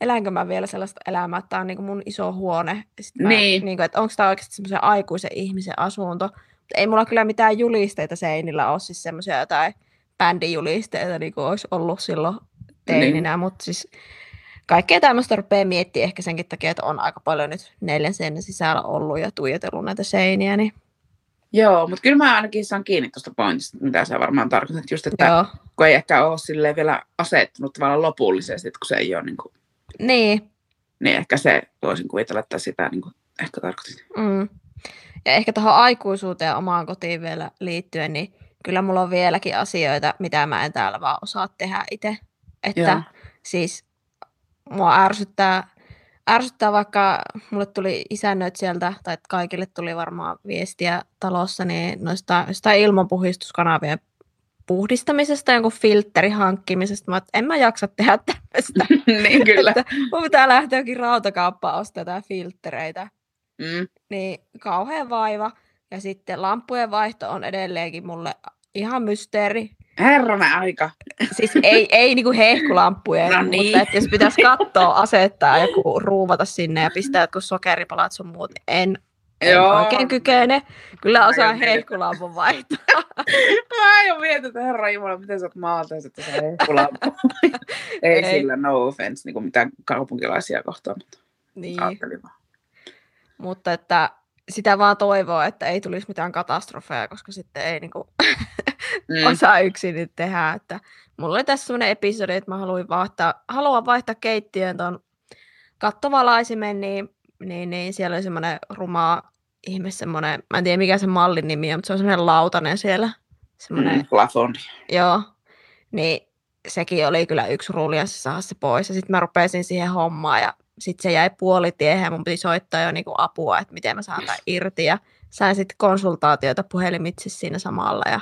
elänkö mä vielä sellaista elämää, että tämä on niin kuin mun iso huone. Sitten niin. Mä, niin kuin, että onko tämä oikeasti semmoisen aikuisen ihmisen asunto. Mutta ei mulla kyllä mitään julisteita seinillä ole, siis semmoisia jotain bändijulisteita, niin kuin olisi ollut silloin teininä. Niin. Mutta siis kaikkea tämmöistä rupeaa miettimään ehkä senkin takia, että on aika paljon nyt 4 seinän sisällä ollut ja tuijotellut näitä seiniä, niin. Joo, mutta kyllä mä ainakin saan kiinni tuosta pointista, mitä sä varmaan tarkoitat, just, että joo, kun ei ehkä ole silleen vielä asettunut tavallaan lopullisesti, kun se ei ole niin kuin. Niin. Niin ehkä se voisin kuvitella, että sitä niin kuin ehkä tarkoitit. Mm. Ja ehkä tuohon aikuisuuteen omaan kotiin vielä liittyen, niin kyllä mulla on vieläkin asioita, mitä mä en täällä vaan osaa tehdä itse. Että joo, siis mua ärsyttää vaikka, mulle tuli isännöit sieltä, tai kaikille tuli varmaan viestiä talossa, niin noista ilmanpuhdistuskanavien puhdistamisesta, jonkun filterin hankkimisesta. Mä oon, en mä jaksa tehdä tämmöistä. Niin kyllä. Että mun pitää lähteä jokin rautakauppaan ostamaan filttereitä. Mm. Niin kauhean vaiva. Ja sitten lamppujen vaihto on edelleenkin mulle ihan mysteeri. Herranen aika. Siis ei niinku hehkulamppuja, no niin, mutta että jos pitäisi katsoa, asettaa ja ruuvata sinne ja pistää jotkut sokeripalat sun muut, niin en oikein kykene. Kyllä osaan hehkulampun vaihtaa. Mä aion mietin, että herra Jumala, miten sä oot maaltais, että se hehkulampu. ei sillä no offense, niin mitään kaupunkilaisia kohtaan, mutta niin. Ajattelin vaan. Mutta että sitä vaan toivoa, että ei tulisi mitään katastrofeja, koska sitten ei niinku osaa yksin nyt tehdä. Että mulla oli tässä sellainen episodi, että mä haluan vaihtaa keittiöön tuon kattovalaisimen, niin siellä oli semmoinen rumaa ihme, semmoinen, mä en tiedä mikä se mallin nimi on, mutta se on semmoinen lautanen siellä. Semmoinen plafondi. Joo, niin sekin oli kyllä yksi ruulianssi saada se pois ja sitten mä rupesin siihen hommaan ja sitten se jäi puolitiehen ja mun piti soittaa jo niinku apua, että miten mä saan tämän irti. Ja sain sitten konsultaatioita puhelimitse siinä samalla. Ja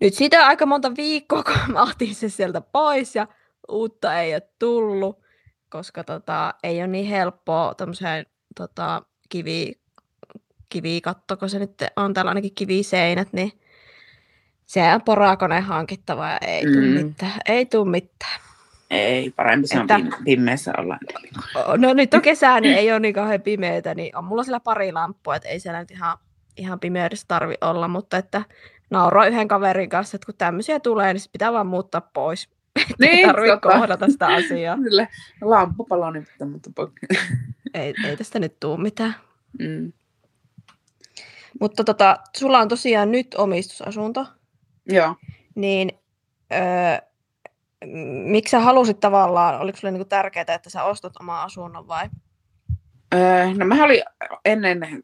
nyt siitä aika monta viikkoa, kun mä otin se sieltä pois ja uutta ei ole tullut, koska ei ole niin helppoa tämmöiseen kivikatto, kun se nyt on täällä ainakin kiviseinät, niin se on porakone hankittava ja ei tule mitään. Ei tule mitään. Ei, parempi se on pimeässä olla. No nyt on kesää, niin ei ole niin kauhean pimeätä, niin on mulla siellä pari lamppua, että ei siellä nyt ihan pimeydessä tarvi olla, mutta että nauroin yhden kaverin kanssa, että kun tämmöisiä tulee, niin pitää vaan muuttaa pois. Niin, tarvii kohdata sitä asiaa. Sille lamppupalo niin pitää muuttaa pois. Ei tästä nyt tule mitään. Mm. Mutta sulla on tosiaan nyt omistusasunto. Joo. Niin, miksi sä halusit tavallaan, oliko sulle niinku tärkeää, että sä ostat oman asunnon vai? No mä olin ennen,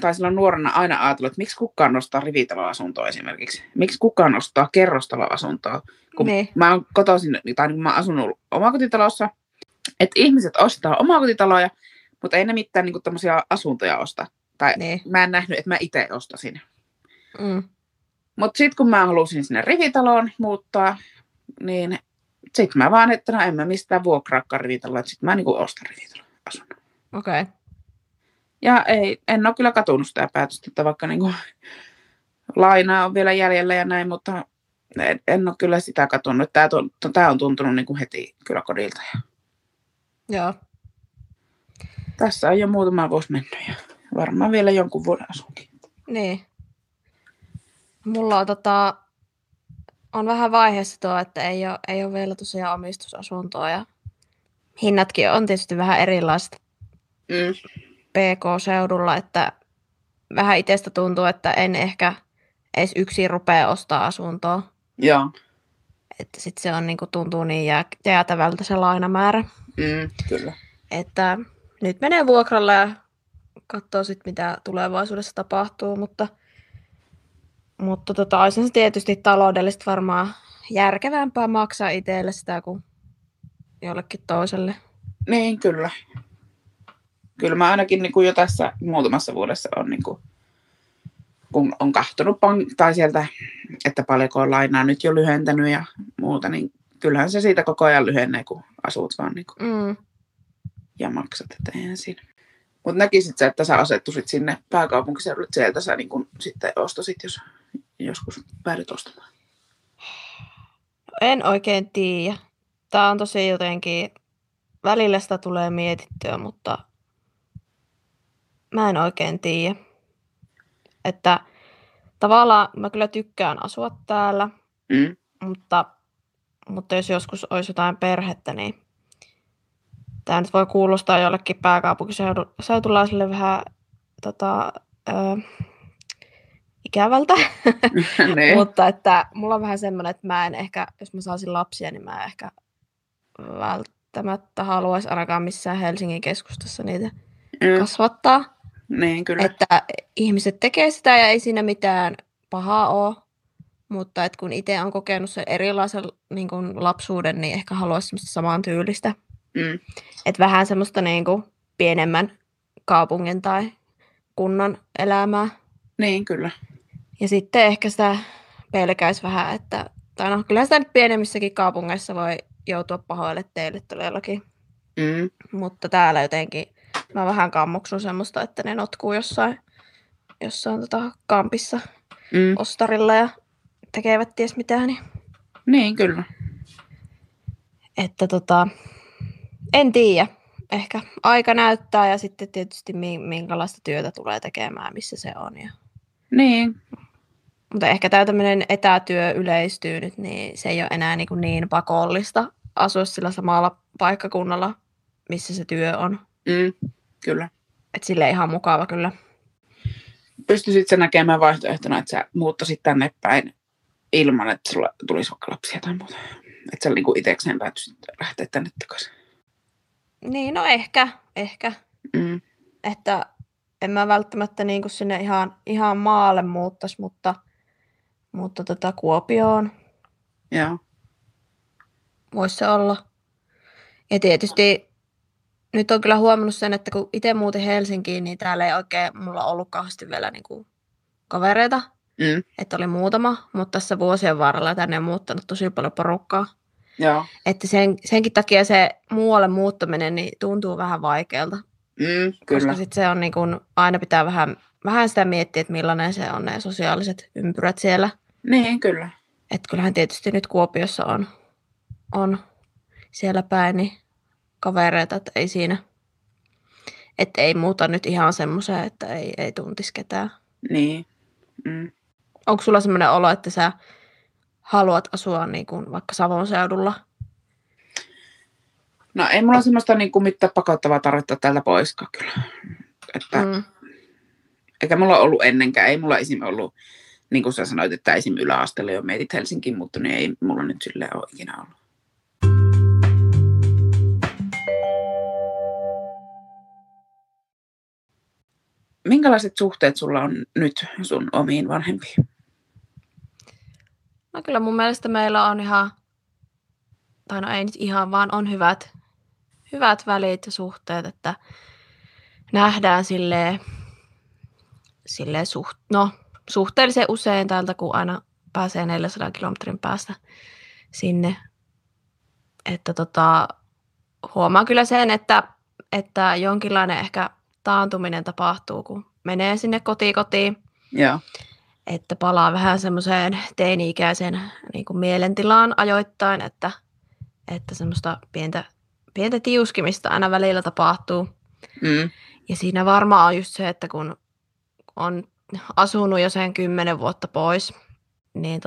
tai silloin nuorena aina ajatellut, että miksi kukaan nostaa rivitaloasuntoa esimerkiksi. Miksi kukaan nostaa kerrostaloasuntoa, kun mä oon kotoisin, tai niin mä oon asunut omakotitalossa, että ihmiset ostaa omakotitaloja, mutta ei ne mitään niinku tämmöisiä asuntoja osta. Tai mä en nähnyt, että mä itse ostasin. Mm. Mutta sitten kun mä halusin sinne rivitaloon muuttaa, niin sitten mä vaan, että no en mä mistään vuokraakaan rivitaloa, että sitten mä niinku ostan rivitaloasunnon. Okei. Okay. Ja en ole kyllä katunut sitä päätöstä, että vaikka niinku lainaa on vielä jäljellä ja näin, mutta en ole kyllä sitä katunut. Tää on tuntunut niinku heti kyllä kodilta. Joo. Tässä on jo muutama vuosi mennyt ja varmaan vielä jonkun vuoden asunkin. Niin. Mulla on on vähän vaiheessa tuo, että ei ole vielä tosiaan omistusasuntoa ja hinnatkin on tietysti vähän erilaiset PK-seudulla, että vähän itsestä tuntuu, että en ehkä edes yksin rupea ostaa asuntoa. Joo. Että sitten se on, niin kuin, tuntuu niin jäätävältä se lainamäärä. Kyllä. Että nyt menee vuokralla ja katsoo sitten, mitä tulevaisuudessa tapahtuu, mutta olisi se tietysti taloudellisesti varmaan järkevämpää maksaa itselle sitä kuin jollekin toiselle. Niin, kyllä. Kyllä mä ainakin niin kuin jo tässä muutamassa vuodessa on, niin kuin, kun on kahtonut tai sieltä, että paljonko on lainaa nyt jo lyhentänyt ja muuta, niin kyllähän se siitä koko ajan lyhenee, kun asut vaan niin kuin, ja maksat, että eihän siinä. Mutta näkisit sä, että sä asettuisit sinne pääkaupunkiseudulle, että sieltä sä niin kun sitten ostasit, jos joskus päädyt ostamaan? En oikein tiedä. Tää on tosi jotenkin, välillä sitä tulee mietittyä, mutta mä en oikein tiedä. Että tavallaan mä kyllä tykkään asua täällä, mutta jos joskus olisi jotain perhettä, niin tämä nyt voi kuulostaa jollekin pääkaupunkiseutulaiselle vähän ikävältä, mutta että mulla on vähän semmoinen, että mä en ehkä, jos mä saisin lapsia, niin mä en ehkä välttämättä haluaisi ainakaan missään Helsingin keskustassa niitä kasvattaa. Niin, kyllä. Että ihmiset tekee sitä ja ei siinä mitään pahaa ole, mutta että kun itse on kokenut sen erilaisen niin kuin lapsuuden, niin ehkä haluaisi semmoista samantyylistä. Että vähän semmoista niinku pienemmän kaupungin tai kunnan elämää. Niin, kyllä. Ja sitten ehkä sitä pelkäisi vähän, että kyllä sitä nyt pienemmissäkin kaupungeissa voi joutua pahoille teille todellakin. Mutta täällä jotenkin mä vähän kammoksun semmoista, että ne notkuu jossain kampissa ostarilla ja tekevät ties mitään. Niin, kyllä. Että en tiedä. Ehkä aika näyttää ja sitten tietysti minkälaista työtä tulee tekemään, missä se on. Ja. Niin. Mutta ehkä tämä tämmöinen etätyö yleistyy nyt, niin se ei ole enää niin pakollista asua sillä samalla paikkakunnalla, missä se työ on. Kyllä. Että sille ihan mukava kyllä. Pystyisit sä näkemään vaihtoehtona, että sä muuttaisit tänne päin ilman, että sulla tulisi vaikka lapsia tai muuta? Että sä niinku itsekseen päätyisit lähteä tänne takaisin? Niin, no ehkä. Että en mä välttämättä niin kuin sinne ihan maalle muuttaisi, mutta Kuopioon. Joo. Voisi se olla. Ja tietysti nyt on kyllä huomannut sen, että kun itse muutin Helsinkiin, niin täällä ei oikein mulla ollut kauheasti vielä niin kuin kavereita. Että oli muutama, mutta tässä vuosien varrella tänne on muuttanut tosi paljon porukkaa. Joo. Että senkin takia se muualle muuttaminen niin tuntuu vähän vaikealta, koska sit se on niin kun, aina pitää vähän sitä miettiä, että millainen se on ne sosiaaliset ympyrät siellä. Niin, kyllä. Että kyllähän tietysti nyt Kuopiossa on siellä päin niin kavereita, että ei siinä, että ei muuta nyt ihan semmoiseen, että ei tuntisi ketään. Niin. Onko sulla semmoinen olo, että sä haluat asua niin kuin vaikka Savon seudulla? No ei mulla semmoista niin kuin mitään pakottavaa tarvetta täältä poiskaan kyllä. Että, eikä mulla ollut ennenkään. Ei mulla esim. Ollut, niin kuin sä sanoit, että esim. Yläasteella jo mietit Helsinkiin, mutta niin ei mulla nyt silleen ole ikinä ollut. Minkälaiset suhteet sulla on nyt sun omiin vanhempiin? No kyllä mun mielestä meillä on ei nyt ihan, vaan on hyvät välit ja suhteet, että nähdään suhteellisen usein täältä, kun aina pääsee 400 kilometrin päästä sinne. Että huomaa kyllä sen, että jonkinlainen ehkä taantuminen tapahtuu, kun menee sinne kotiin. Joo. Että palaa vähän semmoiseen teini-ikäisen niin kuin mielentilaan ajoittain, että semmoista pientä tiuskimista aina välillä tapahtuu. Ja siinä varmaan on just se, että kun on asunut jo sen 10 vuotta pois, niin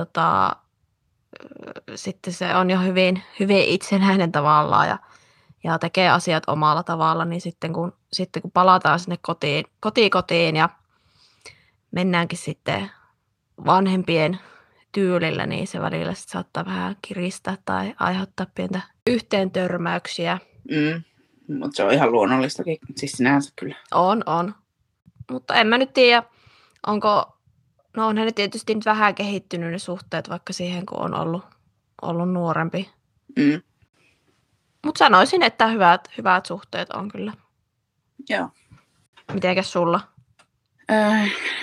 sitten se on jo hyvin itsenäinen tavallaan ja tekee asiat omalla tavalla, niin sitten kun palataan sinne kotiin ja mennäänkin sitten vanhempien tyylillä, niin se välillä sit saattaa vähän kiristää tai aiheuttaa pientä yhteentörmäyksiä. Mutta se on ihan luonnollistakin, siis sinänsä kyllä. On. Mutta en mä nyt tiedä, onhan ne tietysti nyt vähän kehittynyt ne suhteet, vaikka siihen kun on ollut nuorempi. Mutta sanoisin, että hyvät suhteet on kyllä. Joo. Mitenkäs sulla?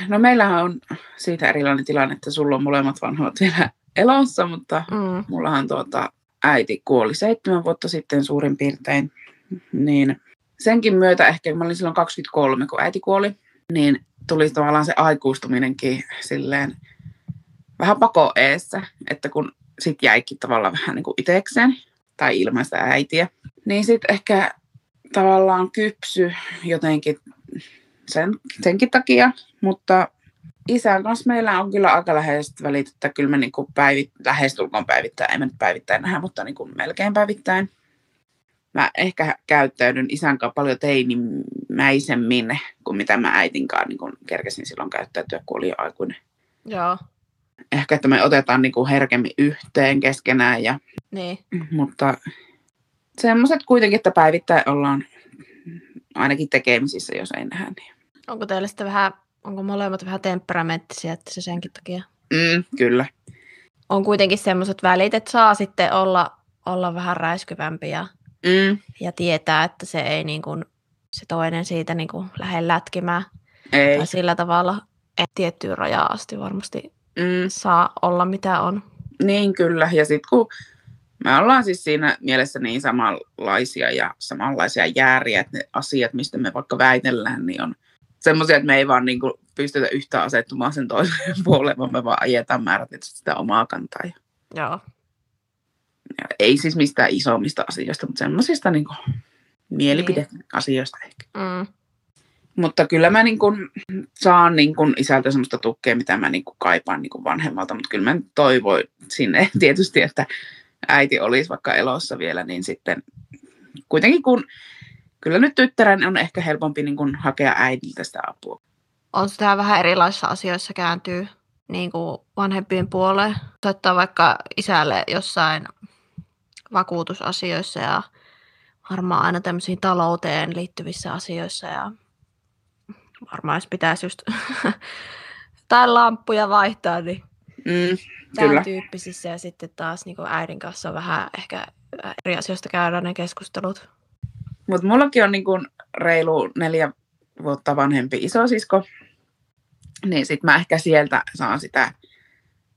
No meillähän on siitä erilainen tilanne, että sulla on molemmat vanhemmat vielä elossa, mutta mullahan äiti kuoli 7 vuotta sitten suurin piirtein. Niin senkin myötä ehkä, mä olin silloin 23, kun äiti kuoli, niin tuli tavallaan se aikuistuminenkin silleen vähän pakon eessä, että kun sit jäikin tavallaan vähän niin kuin itsekseen tai ilman sitä äitiä, niin sit ehkä tavallaan kypsy jotenkin senkin takia, mutta isän kanssa meillä on kyllä aika läheiset välit, että kyllä me niin kuin lähestulkoon päivittäin, en mä nyt päivittäin nähdä, mutta niin kuin melkein päivittäin. Mä ehkä käyttäydyn isän kanssa paljon teinimäisemmin kuin mitä mä äitin kanssa niin kerkesin silloin käyttäytyä, kun oli aikuinen. Joo. Ehkä, että me otetaan niin kuin herkemmin yhteen keskenään. Ja, niin. Mutta semmoiset kuitenkin, että päivittäin ollaan ainakin tekemisissä, jos ei nähdä. Niin. Onko teillä sitten onko molemmat vähän temperamenttisia, että se senkin takia? Kyllä. On kuitenkin semmoiset välit, että saa sitten olla vähän räiskyvämpiä. Ja tietää, että se ei niin kuin, se toinen siitä niin kuin lähde lätkimään. Ei. Tai sillä tavalla, että tiettyyn rajaan asti varmasti saa olla mitä on. Niin kyllä, ja sitten kun me ollaan siis siinä mielessä niin samanlaisia ja samanlaisia jääriä, että ne asiat, mistä me vaikka väitellään, niin on semmoisia, että me ei vaan niin kuin pystytä yhtään asettumaan sen toiseen puoleen, vaan me vaan ajetaan määrätisesti sitä omaa kantaa. Joo. Ei siis mistään isommista asioista, mutta semmoisista niin kuin mielipideasioista ehkä. Mutta kyllä mä niin kuin saan niin kuin isältä semmoista tukea, mitä mä niin kuin kaipaan niin kuin vanhemmalta, mutta kyllä mä toivoin sinne tietysti, että äiti olisi vaikka elossa vielä, niin sitten kuitenkin kun kyllä nyt tyttären on ehkä helpompi niin kuin hakea äidiltä sitä apua. On sitä vähän erilaisissa asioissa kääntyy niin kuin vanhempien puoleen. Soittaa vaikka isälle jossain vakuutusasioissa ja varmaan aina tämmöisiin talouteen liittyvissä asioissa ja varmaan jos pitäisi just tai lamppuja vaihtaa, niin tämän tyyppisissä ja sitten taas niin kuin äidin kanssa on vähän ehkä eri asioista käydään ne keskustelut. Mutta mullakin on niin kuin reilu 4 vuotta vanhempi isosisko, niin sitten mä ehkä sieltä saan sitä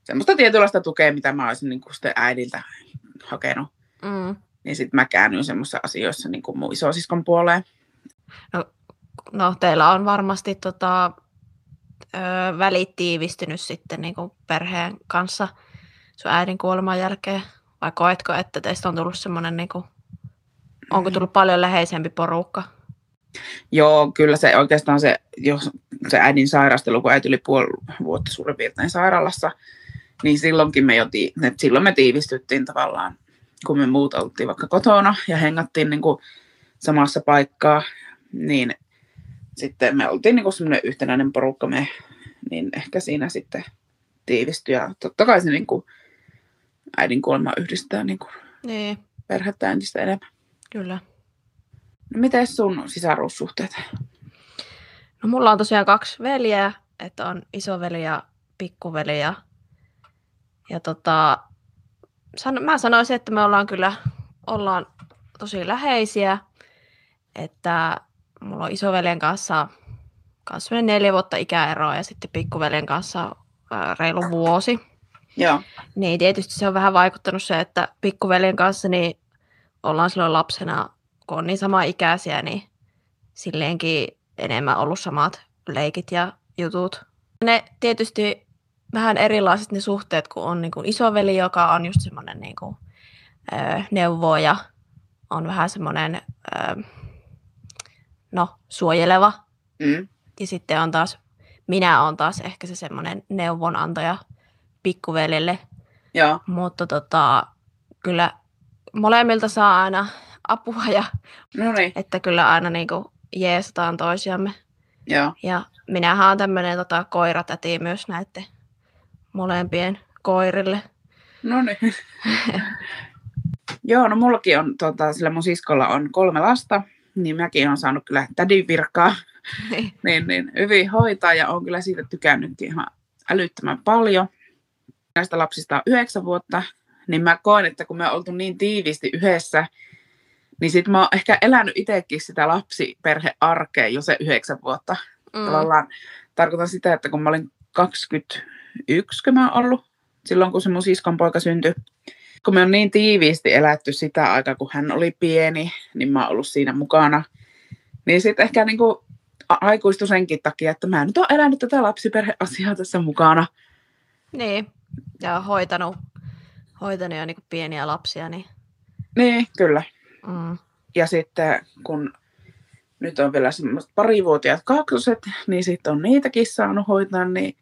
semmoista tietynlaista tukea, mitä mä olisin niin kuin sitten äidiltä hakenut. Niin sitten mä käännyin semmoisissa asioissa niin kuin mun isosiskon puoleen. No teillä on varmasti välit tiivistynyt sitten niin kuin perheen kanssa sun äidin kuoleman jälkeen. Vai koetko, että teistä on tullut semmoinen, niin kuin, onko tullut paljon läheisempi porukka? Joo, kyllä se oikeastaan se äidin sairastelu, kun äiti oli 5,5 vuotta suurin piirtein sairaalassa, niin silloinkin silloin me tiivistyttiin tavallaan, kun me muut oltiin vaikka kotona ja hengattiin niin kuin samassa paikkaa, niin sitten me oltiin niin kuin semmoinen yhtenäinen porukka, niin ehkä siinä sitten tiivistyi. Ja totta kai se niin kuin äidin kuolema yhdistää niin kuin perhettä entistä enemmän. Kyllä. No miten sun sisaruussuhteet? No mulla on tosiaan 2 veljeä, että on isoveli ja pikkuveli ja mä sanoisin, että me ollaan kyllä tosi läheisiä, että mulla on isoveljen kanssa 4 vuotta ikäeroa ja sitten pikkuveljen kanssa reilu vuosi. Joo. Niin tietysti se on vähän vaikuttanut se, että pikkuveljen kanssa niin ollaan silloin lapsena, kun on niin samaikäisiä, niin silleenkin enemmän ollut samat leikit ja jutut. Ne tietysti vähän erilaiset ne suhteet, kun on niin kuin isoveli, joka on just semmoinen niin kuin, neuvoja, on vähän semmoinen suojeleva. Ja sitten on taas, minä olen taas ehkä se semmoinen neuvonantaja pikkuvelille. Joo. Mutta kyllä molemmilta saa aina apua ja Noniin. Että kyllä aina niinku jeesataan toisiamme. Joo. Ja minähän on tämmöinen koiratäti myös näiden molempien koirille. No niin. Joo, no mullakin on, sillä mun siskolla on 3 lasta, niin mäkin olen saanut kyllä tädin virkaa niin, hyvin hoitaa ja olen kyllä siitä tykännytkin ihan älyttömän paljon. Näistä lapsista on 9 vuotta, niin mä koen, että kun me ollaan oltu niin tiiviisti yhdessä, niin sit mä oon ehkä elänyt itsekin sitä lapsiperhearkea jo se 9 vuotta. Tavallaan tarkoitan sitä, että kun mä olin 21, kun mä oon ollut, silloin kun se mun siskon poika syntyi. Kun me on niin tiiviisti elätty sitä aikaa, kun hän oli pieni, niin mä oon ollut siinä mukana. Niin sitten ehkä niinku aikuistui senkin takia, että mä nyt oon elänyt tätä lapsiperheasiaa tässä mukana. Niin, ja hoitanut jo niinku pieniä lapsia. Niin kyllä. Mm. Ja sitten kun nyt on vielä semmoiset parivuotiaat kaksoset, niin sitten on niitäkin saanut hoitaa, niin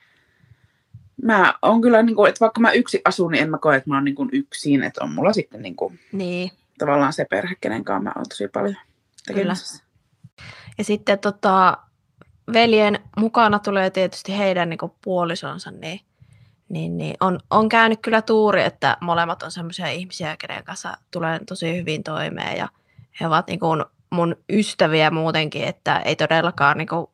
mä on kyllä, niinku, että vaikka mä yksin asun, niin en mä koe, että mä oon niinku yksin, että on mulla sitten niinku tavallaan se perhe, kenenkaan mä oon tosi paljon tekemässä. Kyllä. Ja sitten veljen mukana tulee tietysti heidän niinku puolisonsa, niin on käynyt kyllä tuuri, että molemmat on semmoisia ihmisiä, kenen kanssa tulee tosi hyvin toimeen ja he ovat niinku mun ystäviä muutenkin, että ei todellakaan niinku,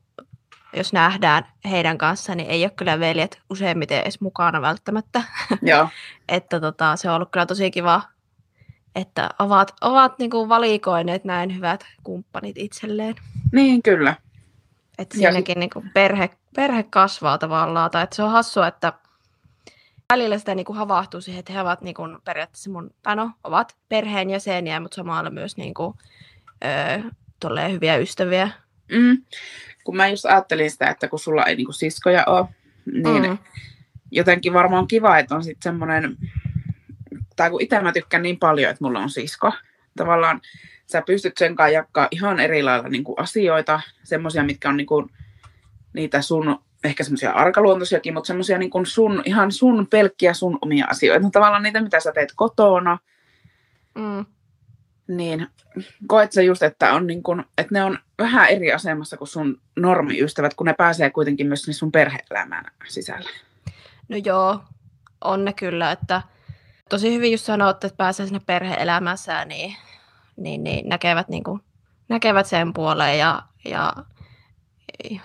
jos nähdään heidän kanssaan, niin ei ole kyllä veljet useimmiten edes mukana välttämättä. Joo. Että se on ollut kyllä tosi kiva, että ovat niinku valikoineet näin hyvät kumppanit itselleen. Niin, kyllä. Että siinäkin niinku perhe kasvaa tavallaan. Tai että se on hassua, että välillä sitä niinku havahtuu siihen, että he ovat niinku periaatteessa mun pano, ovat perheenjäseniä, mutta samalla myös niinku, hyviä ystäviä. Mm. Kun mä just ajattelin sitä, että kun sulla ei niinku siskoja ole, niin jotenkin varmaan kiva, että on sitten semmoinen, tai kun itse mä tykkään niin paljon, että mulla on sisko. Tavallaan sä pystyt sen kanssa jakamaan ihan eri lailla niinku asioita, semmoisia, mitkä on niinku niitä sun, ehkä semmoisia arkaluontoisiakin, mutta semmoisia niinku ihan sun pelkkiä sun omia asioita. Tavallaan niitä, mitä sä teet kotona. Mm. Niin, koet sä just, että, on niin kun, että ne on vähän eri asemassa kuin sun normiystävät, kun ne pääsee kuitenkin myös sun perhe-elämään sisällä. No joo, on ne kyllä, että tosi hyvin just sanot, että pääsee sinne perhe-elämässä, niin näkevät sen puoleen ja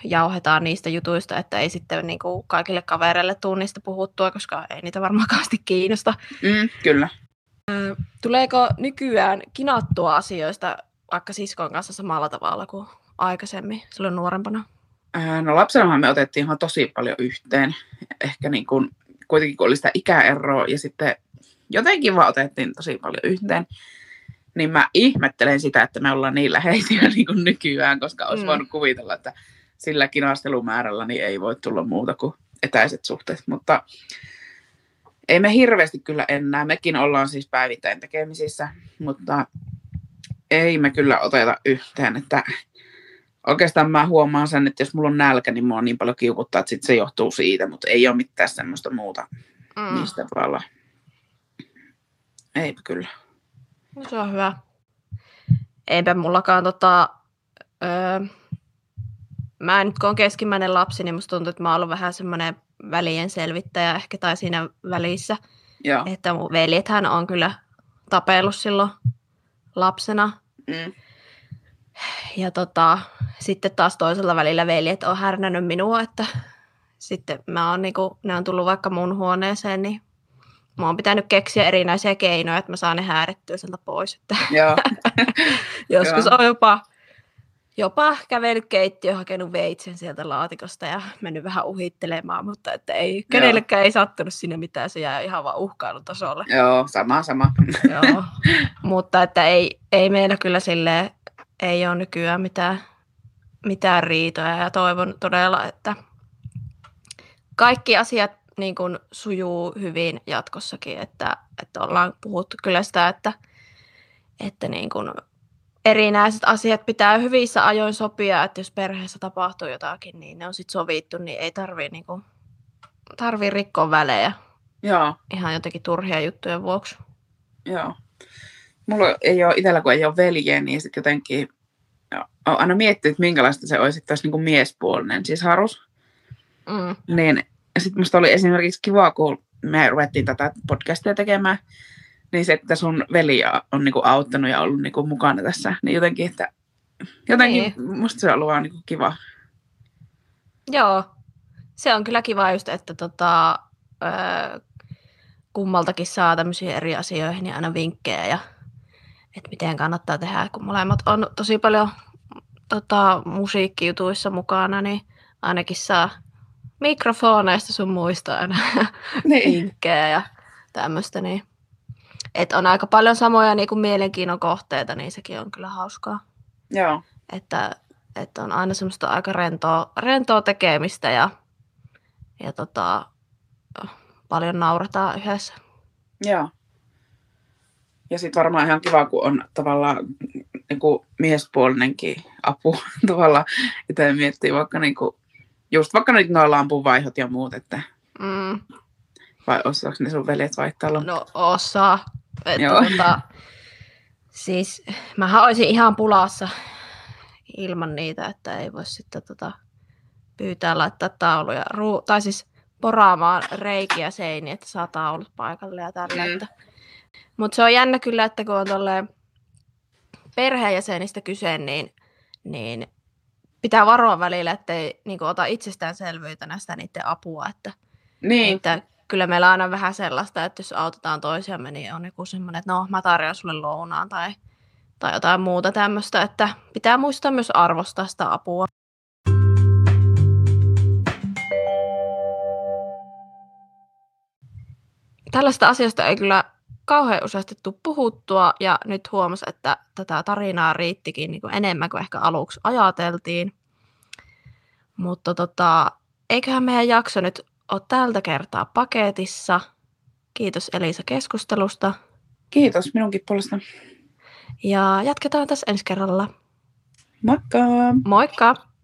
jauhetaan niistä jutuista, että ei sitten niin kuin kaikille kavereille tule niistä puhuttua, koska ei niitä varmaan kauheasti kiinnosta. Mm, kyllä. Tuleeko nykyään kinattua asioista vaikka siskon kanssa samalla tavalla kuin aikaisemmin, silloin nuorempana? No lapsenahan me otettiin ihan tosi paljon yhteen. Ehkä niin kuin, kuitenkin kun oli sitä ikäeroa ja sitten jotenkin vaan otettiin tosi paljon yhteen. Niin mä ihmettelen sitä, että me ollaan niin läheisiä niin kuin nykyään, koska olisi voinut kuvitella, että sillä kinastelumäärällä niin ei voi tulla muuta kuin etäiset suhteet, mutta ei me hirveästi kyllä enää, mekin ollaan siis päivittäin tekemisissä, mutta ei me kyllä oteta yhteen, että oikeastaan mä huomaan sen, että jos mulla on nälkä, niin mua niin paljon kiukuttaa, että sit se johtuu siitä, mutta ei ole mitään semmoista muuta niistä tavalla. Eipä kyllä. No se on hyvä. Eipä mullakaan mä nyt kun on keskimmäinen lapsi, niin musta tuntuu, että mä oon ollut vähän semmoinen välien selvittäjä ehkä tai siinä välissä. Joo. Että mun veljethän on kyllä tapellut silloin lapsena. Mm. Ja sitten taas toisella välillä veljet on härnännyt minua, että sitten mä oon niinku, ne on tullut vaikka mun huoneeseen, niin mä oon pitänyt keksiä erinäisiä keinoja, että mä saan ne häärettyä sieltä pois. Että joo. Joskus on jopa kävellyt keittiöön, hakenut veitsen sieltä laatikosta ja mennyt vähän uhittelemaan, mutta että ei, kenellekään ei sattunut sinne mitään, se jää ihan vaan uhkailutasolle. Joo, sama. Joo, mutta että ei meillä kyllä silleen, ei ole nykyään mitään riitoja ja toivon todella, että kaikki asiat niin kuin sujuu hyvin jatkossakin, että ollaan puhuttu kyllä sitä, että niin kuin erinäiset asiat pitää hyvissä ajoin sopia, että jos perheessä tapahtuu jotakin, niin ne on sitten sovittu, niin ei tarvii rikkoa välejä. Joo. Ihan jotenkin turhia juttujen vuoksi. Joo. Mulla ei ole itsellä, kun ei ole veljeä, niin sitten jotenkin olen aina miettinyt, että minkälaista se olisi, että olisi niin kuin miespuolinen, siis Harus. Mm. Niin sitten musta oli esimerkiksi kiva, kun me ruvettiin tätä podcastia tekemään, niin se, että sun veli on niin kuin auttanut ja ollut niin kuin mukana tässä, niin jotenkin, että musta se on ollut vaan niin kuin kiva. Joo, se on kyllä kiva just, että kummaltakin saa tämmöisiä eri asioihin ja aina vinkkejä ja että miten kannattaa tehdä, kun molemmat on tosi paljon musiikkijutuissa mukana, niin ainakin saa mikrofoneista sun muista aina vinkkejä ja tämmöistä. Niin. Että on aika paljon samoja niin kuin mielenkiinnon kohteita, niin sekin on kyllä hauskaa. Joo. Että on aina semmoista aika rentoa tekemistä ja paljon naurataan yhdessä. Joo. Ja sitten varmaan ihan kiva, kun on tavallaan niin kuin miespuolinenkin apu tavallaan, että miettii vaikka niin kuin, just vaikka nyt noin lampunvaihot ja muut, että vai osaako ne sun veljet vaihtaa lampua? No osaa. Siis mähän olisin ihan pulassa ilman niitä, että ei voi sitten pyytää laittaa tauluja, tai siis poraamaan reikiä seiniin, että saa taulut paikalle ja tälleen. Mutta se on jännä kyllä, että kun on tolleen perheenjäsenistä kyse, niin pitää varoa välillä, ettei niin ota itsestäänselvyytenä sitä niiden apua. Että kyllä meillä on aina vähän sellaista, että jos autetaan toisiamme, niin on joku semmoinen, että no mä tarjoan sulle lounaan tai jotain muuta tämmöistä. Että pitää muistaa myös arvostaa sitä apua. Tällaista asiasta ei kyllä kauhean useasti tule puhuttua, ja nyt huomasi, että tätä tarinaa riittikin niin kuin enemmän kuin ehkä aluksi ajateltiin. Mutta eiköhän meidän jakso nyt ole tältä kertaa paketissa. Kiitos Elisa keskustelusta. Kiitos minunkin puolesta. Ja jatketaan tässä ensi kerralla. Moikka! Moikka!